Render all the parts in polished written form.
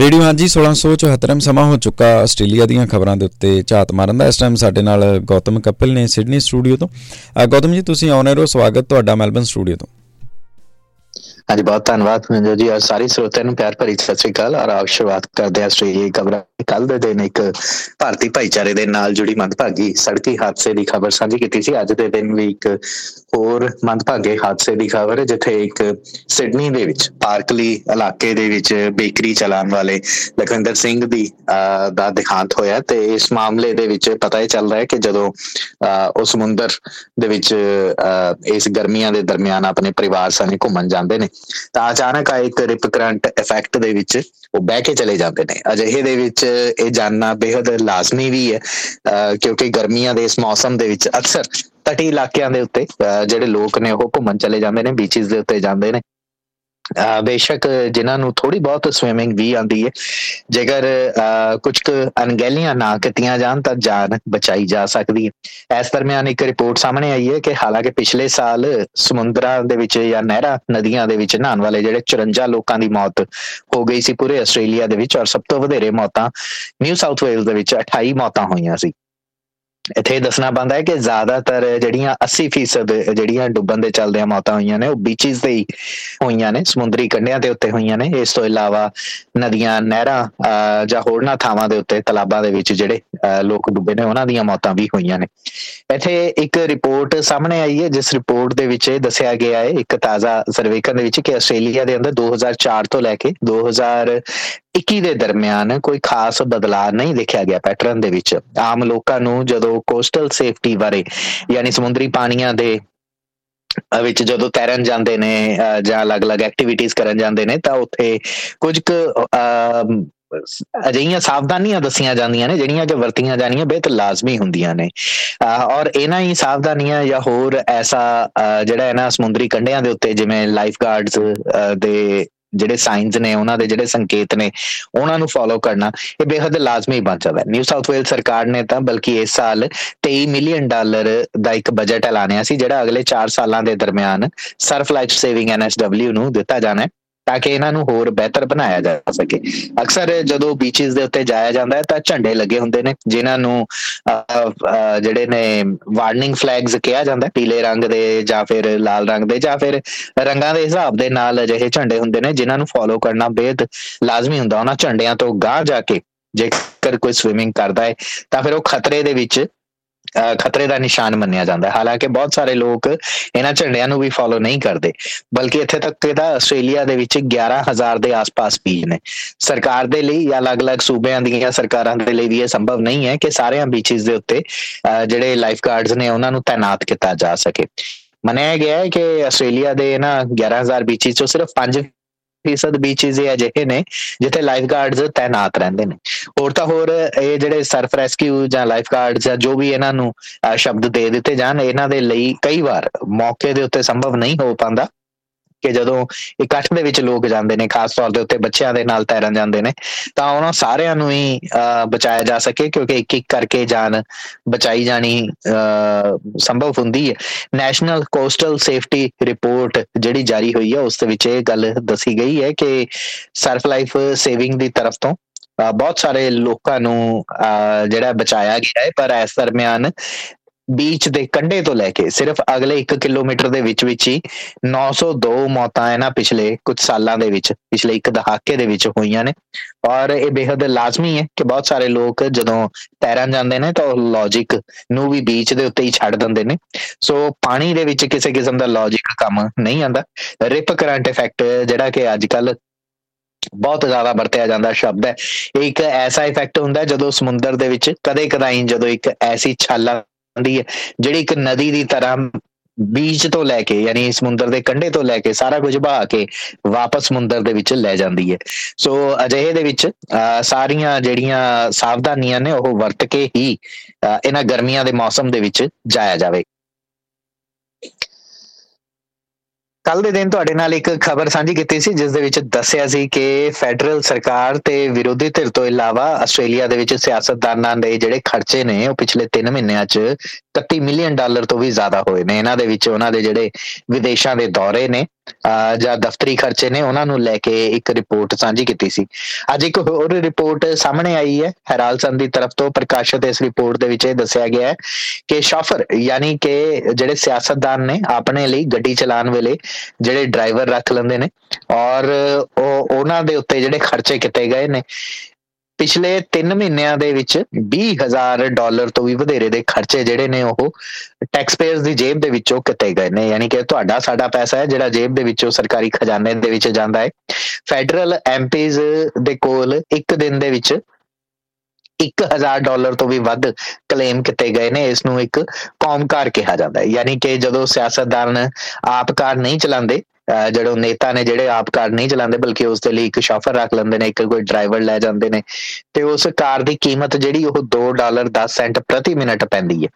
Radio हाँ जी 1674 में समा हो चुका आस्ट्रेलिया ਦੀਆਂ ਖਬਰਾਂ ਦੇ ਉੱਤੇ ਝਾਤ ਮਾਰਨ ਦਾ। ਇਸ ਟਾਈਮ ਸਾਡੇ ਨਾਲ ਗੌਤਮ ਕੱਪਲ ਨੇ ਸਿਡਨੀ ਸਟੂਡੀਓ ਤੋਂ। ਗੌਤਮ ਜੀ ਤੁਸੀਂ ਆਨ 에ਅਰ ਹੋ, ਸਵਾਗਤ ਤੁਹਾਡਾ ਮੈਲਬਨ ਸਟੂਡੀਓ ਤੋਂ। ਹਾਂਜੀ, ਬਹੁਤ ਧੰਨਵਾਦ ਮਨਜੋ ਜੀ ਔਰ ਸਾਰੇ ਸਰੋਤਿਆਂ ਨੂੰ ਪਿਆਰ ਭਰੀ ਸਤਿ ਸ਼੍ਰੀ ਅਕਾਲ। ਔਰ ਸ਼ੁਰੂਆਤ ਕਰਦੇ ਹਾਂ ਆਸਟ੍ਰੇਲੀਆਈ ਖਬਰਾਂ। ਕੱਲ ਦੇ ਦਿਨ ਇੱਕ ਭਾਰਤੀ ਭਾਈਚਾਰੇ ਦੇ ਨਾਲ ਜੁੜੀ ਮੰਦਭਾਗੀ ਸੜਕੀ ਹਾਦਸੇ ਦੀ ਖਬਰ ਸਾਂਝੀ ਕੀਤੀ ਸੀ। ਅੱਜ ਦੇ ਦਿਨ ਵੀ ਇੱਕ ਹੋਰ ਮੰਦਭਾਗੇ ਹਾਦਸੇ ਦੀ ਖਬਰ ਹੈ, ਜਿੱਥੇ ਇੱਕ ਸਿਡਨੀ ਦੇ ਵਿੱਚ ਪਾਰਕਲੀ ਇਲਾਕੇ ਦੇ ਵਿੱਚ ਬੇਕਰੀ ਚਲਾਉਣ ਵਾਲੇ ਲਖਵਿੰਦਰ ਸਿੰਘ ਦੀ ਦਾ ਦਿਹਾਂਤ ਹੋਇਆ। ਤੇ ਇਸ ਮਾਮਲੇ ਦੇ ਵਿੱਚ ਪਤਾ ਇਹ ਚੱਲਦਾ ਹੈ ਕਿ ਜਦੋਂ ਉਹ ਸਮੁੰਦਰ ਦੇ ਵਿੱਚ ਇਸ ਗਰਮੀਆਂ ਦੇ ਦਰਮਿਆਨ ਆਪਣੇ ਪਰਿਵਾਰ ਸੰਗ ਘੁੰਮਣ ਜਾਂਦੇ ਨੇ ਤਾਂ ਅਚਾਨਕ ਆਏ ਇੱਕ ਰਿਪ ਕਰੰਟ ਇਫੈਕਟ ਦੇ ਵਿੱਚ ਉਹ ਬਹਿ ਕੇ ਚਲੇ ਜਾਂਦੇ ਨੇ। ਅਜਿਹੇ ਦੇ ਵਿੱਚ ਇਹ ਜਾਣਨਾ ਬੇਹੱਦ ਲਾਜ਼ਮੀ ਵੀ ਹੈ ਕਿਉਂਕਿ ਗਰਮੀਆਂ ਦੇ ਇਸ ਮੌਸਮ ਦੇ ਵਿੱਚ ਅਕਸਰ ਤਟੀ ਇਲਾਕਿਆਂ ਦੇ ਉੱਤੇ ਜਿਹੜੇ ਲੋਕ ਨੇ ਉਹ ਘੁੰਮਣ ਚਲੇ ਜਾਂਦੇ ਨੇ, ਬੀਚਿਸ ਦੇ ਉੱਤੇ ਜਾਂਦੇ ਨੇ। ਬੇਸ਼ੱਕ ਜਿਨ੍ਹਾਂ ਨੂੰ ਥੋੜੀ ਬਹੁਤ ਸਵਿਮਿੰਗ ਵੀ ਆਉਂਦੀ ਹੈ, ਜੇਕਰ ਕੁਝ ਕੁ ਅਣਗਹਿਲੀਆਂ ਨਾ ਕੀਤੀਆਂ ਜਾਣ ਤਾਂ ਜਾਨ ਬਚਾਈ ਜਾ ਸਕਦੀ ਹੈ। ਇਸ ਦਰਮਿਆਨ ਇੱਕ ਰਿਪੋਰਟ ਸਾਹਮਣੇ ਆਈ ਹੈ ਕਿ ਹਾਲਾਂਕਿ ਪਿਛਲੇ ਸਾਲ ਸਮੁੰਦਰਾਂ ਦੇ ਵਿੱਚ ਜਾਂ ਨਹਿਰਾਂ ਨਦੀਆਂ ਦੇ ਵਿੱਚ ਨਹਾਉਣ ਵਾਲੇ ਜਿਹੜੇ 54 ਲੋਕਾਂ ਦੀ ਮੌਤ ਹੋ ਗਈ ਸੀ ਪੂਰੇ ਆਸਟ੍ਰੇਲੀਆ ਦੇ ਵਿੱਚ, ਔਰ ਸਭ ਤੋਂ ਵਧੇਰੇ ਮੌਤਾਂ ਨਿਊ ਸਾਊਥ ਵੇਲਜ਼ ਦੇ ਵਿੱਚ 28 ਮੌਤਾਂ ਹੋਈਆਂ ਸੀ। ਇੱਥੇ ਦੱਸਣਾ ਪੈਂਦਾ ਹੈ ਕਿ ਜ਼ਿਆਦਾਤਰ ਜਿਹੜੀਆਂ 80% ਜਿਹੜੀਆਂ ਡੁੱਬਣ ਦੇ ਚੱਲਦਿਆਂ ਮੌਤਾਂ ਹੋਈਆਂ ਨੇ ਉਹ ਬੀਚਿਸ ਤੇ ਹੀ ਹੋਈਆਂ ਨੇ, ਸਮੁੰਦਰੀ ਕੰਢਿਆਂ ਦੇ ਉੱਤੇ ਹੋਈਆਂ ਨੇ। ਇਸ ਤੋਂ ਇਲਾਵਾ ਨਦੀਆਂ, ਨਹਿਰਾਂ ਜਾਂ ਹੋਰਨਾਂ ਥਾਵਾਂ ਦੇ ਉੱਤੇ, ਤਲਾਬਾਂ ਦੇ ਵਿੱਚ ਜਿਹੜੇ ਲੋਕ ਡੁੱਬੇ ਨੇ ਉਹਨਾਂ ਦੀਆਂ ਮੌਤਾਂ ਵੀ ਹੋਈਆਂ ਨੇ। ਇੱਥੇ ਇੱਕ ਰਿਪੋਰਟ ਸਾਹਮਣੇ ਆਈ ਹੈ ਜਿਸ ਰਿਪੋਰਟ ਦੇ ਵਿੱਚ ਇਹ ਦੱਸਿਆ ਗਿਆ ਹੈ, ਇੱਕ ਤਾਜ਼ਾ ਸਰਵੇਖਣ ਦੇ ਵਿੱਚ, ਕਿ ਆਸਟ੍ਰੇਲੀਆ ਦੇ ਅੰਦਰ 2004 ਤੋਂ ਲੈ ਕੇ 2021 ਦੇ ਦਰਮਿਆਨ ਕੋਈ ਖਾਸ ਬਦਲਾਅ ਨਹੀਂ ਦੇਖਿਆ ਗਿਆ ਪੈਟਰਨ ਦੇ ਵਿੱਚ। ਆਮ ਲੋਕਾਂ ਨੂੰ ਜਦੋਂ ਕੋਸਟਲ ਸੇਫਟੀ ਬਾਰੇ, ਯਾਨੀ ਸਮੁੰਦਰੀ ਪਾਣੀਆਂ ਦੇ ਵਿੱਚ ਜਦੋਂ ਤੈਰਨ ਜਾਂਦੇ ਨੇ ਜਾਂ ਅਲੱਗ-ਅਲੱਗ ਐਕਟੀਵਿਟੀਜ਼ ਕਰਨ ਜਾਂਦੇ ਨੇ ਤਾਂ ਉੱਥੇ ਕੁਝ ਕੁ ਅਜਿਹੀਆਂ ਸਾਵਧਾਨੀਆਂ ਦੱਸੀਆਂ ਜਾਂਦੀਆਂ ਨੇ ਜਿਹੜੀਆਂ ਕਿ ਵਰਤੀਆਂ ਜਾਣੀਆਂ ਬਿਹਤ ਲਾਜ਼ਮੀ ਹੁੰਦੀਆਂ ਨੇ। ਔਰ ਇਹਨਾਂ ਹੀ ਸਾਵਧਾਨੀਆਂ ਜਾਂ ਹੋਰ ਐਸਾ ਜਿਹੜਾ ਇਹਨਾਂ ਸਮੁੰਦਰੀ ਕੰਢਿਆਂ ਦੇ ਉੱਤੇ ਜਿਵੇਂ ਲਾਈਫ ਗਾਰਡਸ ਦੇ ਜਿਹੜੇ ਸਾਈਨਸ ਨੇ, ਉਹਨਾਂ ਦੇ ਜਿਹੜੇ ਸੰਕੇਤ ਨੇ, ਉਹਨਾਂ ਨੂੰ ਫੋਲੋ ਕਰਨਾ ਇਹ ਬੇਹੱਦ ਲਾਜ਼ਮੀ ਬਣ ਜਾਂਦਾ ਹੈ। ਨਿਊ ਸਾਊਥ ਵੇਲ ਸਰਕਾਰ ਨੇ ਤਾਂ ਬਲਕਿ ਇਸ ਸਾਲ $23 million ਦਾ ਇੱਕ ਬਜਟ ਐਲਾਨਿਆ ਸੀ ਜਿਹੜਾ ਅਗਲੇ 4 ਸਾਲਾਂ ਦੇ ਦਰਮਿਆਨ ਸਰਫ ਲਾਈਫ ਸੇਵਿੰਗ NSW ਨੂੰ ਦਿੱਤਾ ਜਾਣਾ ਹੈ ਤਾਂ ਕਿ ਇਹਨਾਂ ਨੂੰ ਹੋਰ ਬਿਹਤਰ ਬਣਾਇਆ ਜਾ ਸਕੇ। ਅਕਸਰ ਜਦੋਂ ਬੀਚਿਸ ਦੇ ਉੱਤੇ ਜਾਇਆ ਜਾਂਦਾ ਹੈ ਤਾਂ ਝੰਡੇ ਲੱਗੇ ਹੁੰਦੇ ਨੇ ਜਿਨ੍ਹਾਂ ਨੂੰ ਜਿਹੜੇ ਨੇ ਵਾਰਨਿੰਗ ਫਲੈਗਸ ਕਿਹਾ ਜਾਂਦਾ, ਪੀਲੇ ਰੰਗ ਦੇ ਜਾਂ ਫਿਰ ਲਾਲ ਰੰਗ ਦੇ ਜਾਂ ਫਿਰ ਰੰਗਾਂ ਦੇ ਹਿਸਾਬ ਦੇ ਨਾਲ ਅਜਿਹੇ ਝੰਡੇ ਹੁੰਦੇ ਨੇ ਜਿਨ੍ਹਾਂ ਨੂੰ ਫੋਲੋ ਕਰਨਾ ਬੇਹੱਦ ਲਾਜ਼ਮੀ ਹੁੰਦਾ। ਉਹਨਾਂ ਝੰਡਿਆਂ ਤੋਂ ਗਾਹ ਜਾ ਕੇ ਜੇਕਰ ਕੋਈ ਸਵਿਮਿੰਗ ਕਰਦਾ ਹੈ ਤਾਂ ਫਿਰ ਉਹ ਖਤਰੇ ਦੇ ਵਿੱਚ, ਖਤਰੇ ਦਾ ਨਿਸ਼ਾਨ ਮੰਨਿਆ ਜਾਂਦਾ। ਹਾਲਾਂਕਿ ਬਹੁਤ ਸਾਰੇ ਲੋਕ ਇਹਨਾਂ ਝੰਡਿਆਂ ਨੂੰ ਵੀ ਫੋਲੋ ਨਹੀਂ ਕਰਦੇ, ਬਲਕਿ ਇੱਥੇ ਤੱਕ ਕਿ ਤਾਂ ਆਸਟ੍ਰੇਲੀਆ ਦੇ ਵਿੱਚ 11,000 ਦੇ ਆਸ-ਪਾਸ ਬੀਚ ਨੇ। ਸਰਕਾਰ ਦੇ ਲਈ ਜਾਂ ਅਲੱਗ-ਅਲੱਗ ਸੂਬਿਆਂ ਦੀਆਂ ਸਰਕਾਰਾਂ ਦੇ ਲਈ ਵੀ ਇਹ ਸੰਭਵ ਨਹੀਂ ਹੈ ਕਿ ਸਾਰਿਆਂ ਬੀਚਿਸ ਦੇ ਉੱਤੇ ਜਿਹੜੇ ਲਾਈਫ ਗਾਰਡਸ ਨੇ ਉਹਨਾਂ ਨੂੰ ਤਾਇਨਾਤ ਕੀਤਾ ਜਾ ਸਕੇ। ਮੰਨਿਆ ਗਿਆ ਹੈ ਕਿ ਆਸਟ੍ਰੇਲੀਆ ਦੇ ਇਹਨਾਂ 11,000 ਬੀਚਿਸ ਚੋਂ ਸਿਰਫ 5% ਬੀਚਿਸ ਅਜਿਹੇ ਨੇ ਜਿੱਥੇ ਲਾਈਫ ਗਾਰਡਸ ਤਾਇਨਾਤ ਰਹਿੰਦੇ ਨੇ। ਹੋਰ ਤਾਂ ਹੋਰ ਇਹ ਜਿਹੜੇ ਸਰਫ ਰੈਸਕਿਊ ਜਾਂ ਲਾਈਫ ਗਾਰਡਸ ਜਾਂ ਜੋ ਵੀ ਇਹਨਾਂ ਨੂੰ ਸ਼ਬਦ ਦੇ ਦਿੱਤੇ ਜਾਣ, ਇਹਨਾਂ ਦੇ ਲਈ ਕਈ ਵਾਰ ਮੌਕੇ ਦੇ ਉੱਤੇ ਸੰਭਵ ਨਹੀਂ ਹੋ ਪਾਉਂਦਾ ਕਿ ਜਦੋਂ ਇਕੱਠ ਦੇ ਵਿੱਚ ਲੋਕ ਜਾਂਦੇ ਨੇ, ਖਾਸ ਤੌਰ ਦੇ ਉੱਤੇ ਬੱਚਿਆਂ ਦੇ ਨਾਲ ਤੈਰਨ ਜਾਂਦੇ ਨੇ, ਤਾਂ ਉਹਨਾਂ ਸਾਰਿਆਂ ਨੂੰ ਹੀ ਬਚਾਇਆ ਜਾ ਸਕੇ ਕਿਉਂਕਿ ਇੱਕ ਇੱਕ ਕਰਕੇ ਜਾਨ ਬਚਾਈ ਜਾਣੀ ਸੰਭਵ ਹੁੰਦੀ ਹੈ। ਨੈਸ਼ਨਲ ਕੋਸਟਲ ਸੇਫਟੀ ਰਿਪੋਰਟ ਜਿਹੜੀ ਜਾਰੀ ਹੋਈ ਹੈ ਉਸ ਦੇ ਵਿੱਚ ਇਹ ਗੱਲ ਦੱਸੀ ਗਈ ਹੈ ਕਿ ਸਰਫ ਲਾਈਫ ਸੇਵਿੰਗ ਦੀ ਤਰਫ ਤੋਂ ਬਹੁਤ ਸਾਰੇ ਲੋਕਾਂ ਨੂੰ ਜਿਹੜਾ ਬਚਾਇਆ ਗਿਆ ਹੈ, ਪਰ ਇਸ ਦਰਮਿਆਨ ਬੀਚ ਦੇ ਕੰਢੇ ਤੋਂ ਲੈ ਕੇ ਸਿਰਫ ਅਗਲੇ 1 ਕਿਲੋਮੀਟਰ ਦੇ ਵਿੱਚ ਵਿੱਚ ਹੀ 902 ਮੌਤਾਂ ਇਹਨਾਂ ਪਿਛਲੇ ਕੁਝ ਸਾਲਾਂ ਦੇ ਵਿੱਚ, ਪਿਛਲੇ ਇੱਕ ਦਹਾਕੇ ਦੇ ਵਿੱਚ ਹੋਈਆਂ ਨੇ। ਔਰ ਇਹ ਬੇਹੱਦ ਲਾਜ਼ਮੀ ਹੈ ਕਿ ਬਹੁਤ ਸਾਰੇ ਲੋਕ ਜਦੋਂ ਤੈਰਨ ਜਾਂਦੇ ਨੇ ਤਾਂ ਉਹ ਲੌਜਿਕ ਨੂੰ ਵੀ ਬੀਚ ਦੇ ਉੱਤੇ ਹੀ ਛੱਡ ਦਿੰਦੇ ਨੇ। ਸੋ ਪਾਣੀ ਦੇ ਵਿੱਚ ਕਿਸੇ ਕਿਸਮ ਦਾ ਲੌਜਿਕ ਕੰਮ ਨਹੀਂ ਆਉਂਦਾ। ਰਿਪ ਕਰੰਟ ਇਫੈਕਟ ਜਿਹੜਾ ਕਿ ਅੱਜ ਕੱਲ੍ਹ ਬਹੁਤ ਜ਼ਿਆਦਾ ਵਰਤਿਆ ਜਾਂਦਾ ਸ਼ਬਦ ਹੈ, ਇੱਕ ਐਸਾ ਇਫੈਕਟ ਹੁੰਦਾ ਜਦੋਂ ਸਮੁੰਦਰ ਦੇ ਵਿੱਚ ਕਦੇ ਕਦਾਈ ਜਦੋਂ ਇੱਕ ਐਸੀ ਛਾਲ ਹੁੰਦੀ ਹੈ ਜਿਹੜੀ ਇੱਕ ਨਦੀ ਦੀ ਤਰ੍ਹਾਂ ਬੀਚ ਤੋਂ ਲੈ ਕੇ, ਯਾਨੀ ਸਮੁੰਦਰ ਦੇ ਕੰਢੇ ਤੋਂ ਲੈ ਕੇ ਸਾਰਾ ਕੁਝ ਬਹਾ ਕੇ ਵਾਪਸ ਸਮੁੰਦਰ ਦੇ ਵਿੱਚ ਲੈ ਜਾਂਦੀ ਹੈ। ਸੋ ਅਜਿਹੇ ਦੇ ਵਿੱਚ ਸਾਰੀਆਂ ਜਿਹੜੀਆਂ ਸਾਵਧਾਨੀਆਂ ਨੇ ਉਹ ਵਰਤ ਕੇ ਹੀ ਇਹਨਾਂ ਗਰਮੀਆਂ ਦੇ ਮੌਸਮ ਦੇ ਵਿੱਚ ਜਾਇਆ ਜਾਵੇ। ਕੱਲ ਦੇ ਦਿਨ ਤੁਹਾਡੇ ਨਾਲ ਇੱਕ ਖਬਰ ਸਾਂਝੀ ਕੀਤੀ ਸੀ ਜਿਸ ਦੇ ਵਿੱਚ ਦੱਸਿਆ ਸੀ ਕਿ ਫੈਡਰਲ ਸਰਕਾਰ ਤੇ ਵਿਰੋਧੀ ਧਿਰ ਤੋਂ ਇਲਾਵਾ ਆਸਟ੍ਰੇਲੀਆ ਦੇ ਵਿੱਚ ਸਿਆਸਤਦਾਨਾਂ ਦੇ ਜਿਹੜੇ ਖਰਚੇ ਨੇ ਉਹ ਪਿਛਲੇ 3 ਮਹੀਨਿਆਂ 'ਚ $31 million ਤੋਂ ਵੀ ਜ਼ਿਆਦਾ ਹੋਏ ਨੇ। ਇਹਨਾਂ ਦੇ ਵਿੱਚ ਉਹਨਾਂ ਦੇ ਜਿਹੜੇ ਵਿਦੇਸ਼ਾਂ ਦੇ ਦੌਰੇ ਨੇ ਜਾਂ ਦਫ਼ਤਰੀ ਖਰਚੇ ਨੇ ਉਹਨਾਂ ਨੂੰ ਲੈ ਕੇ ਇੱਕ ਰਿਪੋਰਟ ਸਾਂਝੀ ਕੀਤੀ ਸੀ। ਅੱਜ ਇੱਕ ਹੋਰ ਰਿਪੋਰਟ ਸਾਹਮਣੇ ਆਈ ਹੈ ਹੈਰਾਲਸਨ ਦੀ ਤਰਫ ਤੋਂ ਪ੍ਰਕਾਸ਼ਿਤ। ਇਸ ਰਿਪੋਰਟ ਦੇ ਵਿੱਚ ਇਹ ਦੱਸਿਆ ਗਿਆ ਹੈ ਕਿ ਸ਼ਾਫਰ ਯਾਨੀ ਕਿ ਜਿਹੜੇ ਸਿਆਸਤਦਾਨ ਨੇ ਆਪਣੇ ਲਈ ਗੱਡੀ ਚਲਾਉਣ ਵੇਲੇ ਜਿਹੜੇ ਡਰਾਈਵਰ ਰੱਖ ਲੈਂਦੇ ਨੇ ਔਰ ਉਹਨਾਂ ਦੇ ਉੱਤੇ ਜਿਹੜੇ ਖਰਚੇ ਕੀਤੇ ਗਏ ਨੇ ਪਿਛਲੇ 3 ਮਹੀਨਿਆਂ ਦੇ ਵਿੱਚ $20,000 ਤੋਂ ਵੀ ਵਧੇਰੇ ਦੇ ਖਰਚੇ ਜਿਹੜੇ ਨੇ ਉਹ ਟੈਕਸ ਪੇਅਰਸ ਦੀ ਜੇਬ ਦੇ ਵਿੱਚੋਂ ਕਿਤੇ ਗਏ ਨੇ। ਯਾਨੀ ਕਿ ਤੁਹਾਡਾ ਸਾਡਾ ਪੈਸਾ ਹੈ ਜਿਹੜਾ ਜੇਬ ਦੇ ਵਿੱਚੋਂ ਸਰਕਾਰੀ ਖਜ਼ਾਨੇ ਦੇ ਵਿੱਚ ਜਾਂਦਾ ਹੈ। ਫੈਡਰਲ ਐਮਪੀਜ਼ ਦੇ ਕੋਲ ਇੱਕ ਦਿਨ ਦੇ ਵਿੱਚ $1,000 ਤੋਂ ਵੀ ਵੱਧ ਕਲੇਮ ਕੀਤੇ ਗਏ ਨੇ। ਇਸ ਨੂੰ ਇੱਕ ਕੌਮਕਾਰ ਕਿਹਾ ਜਾਂਦਾ ਹੈ। ਯਾਨੀ ਕਿ ਜਦੋਂ ਸਿਆਸਤਦਾਨ ਆਪ ਕਾਰ ਨਹੀਂ ਚਲਾਉਂਦੇ, ਜਿਹੜੇ ਨੇਤਾ ਨੇ ਜਿਹੜੇ ਆਪ ਕਾਰ ਨਹੀਂ ਚਲਾਉਂਦੇ ਬਲਕਿ ਉਸਦੇ ਲਈ ਇੱਕ ਸ਼ਾਫਰ ਰੱਖ ਲੈਂਦੇ ਨੇ, ਇੱਕ ਕੋਈ ਡਰਾਈਵਰ ਲੈ ਜਾਂਦੇ ਨੇ ਤੇ ਉਸ ਕਾਰ ਦੀ ਕੀਮਤ ਜਿਹੜੀ ਉਹ $2.10 ਪ੍ਰਤੀ ਮਿੰਟ ਪੈਂਦੀ ਹੈ।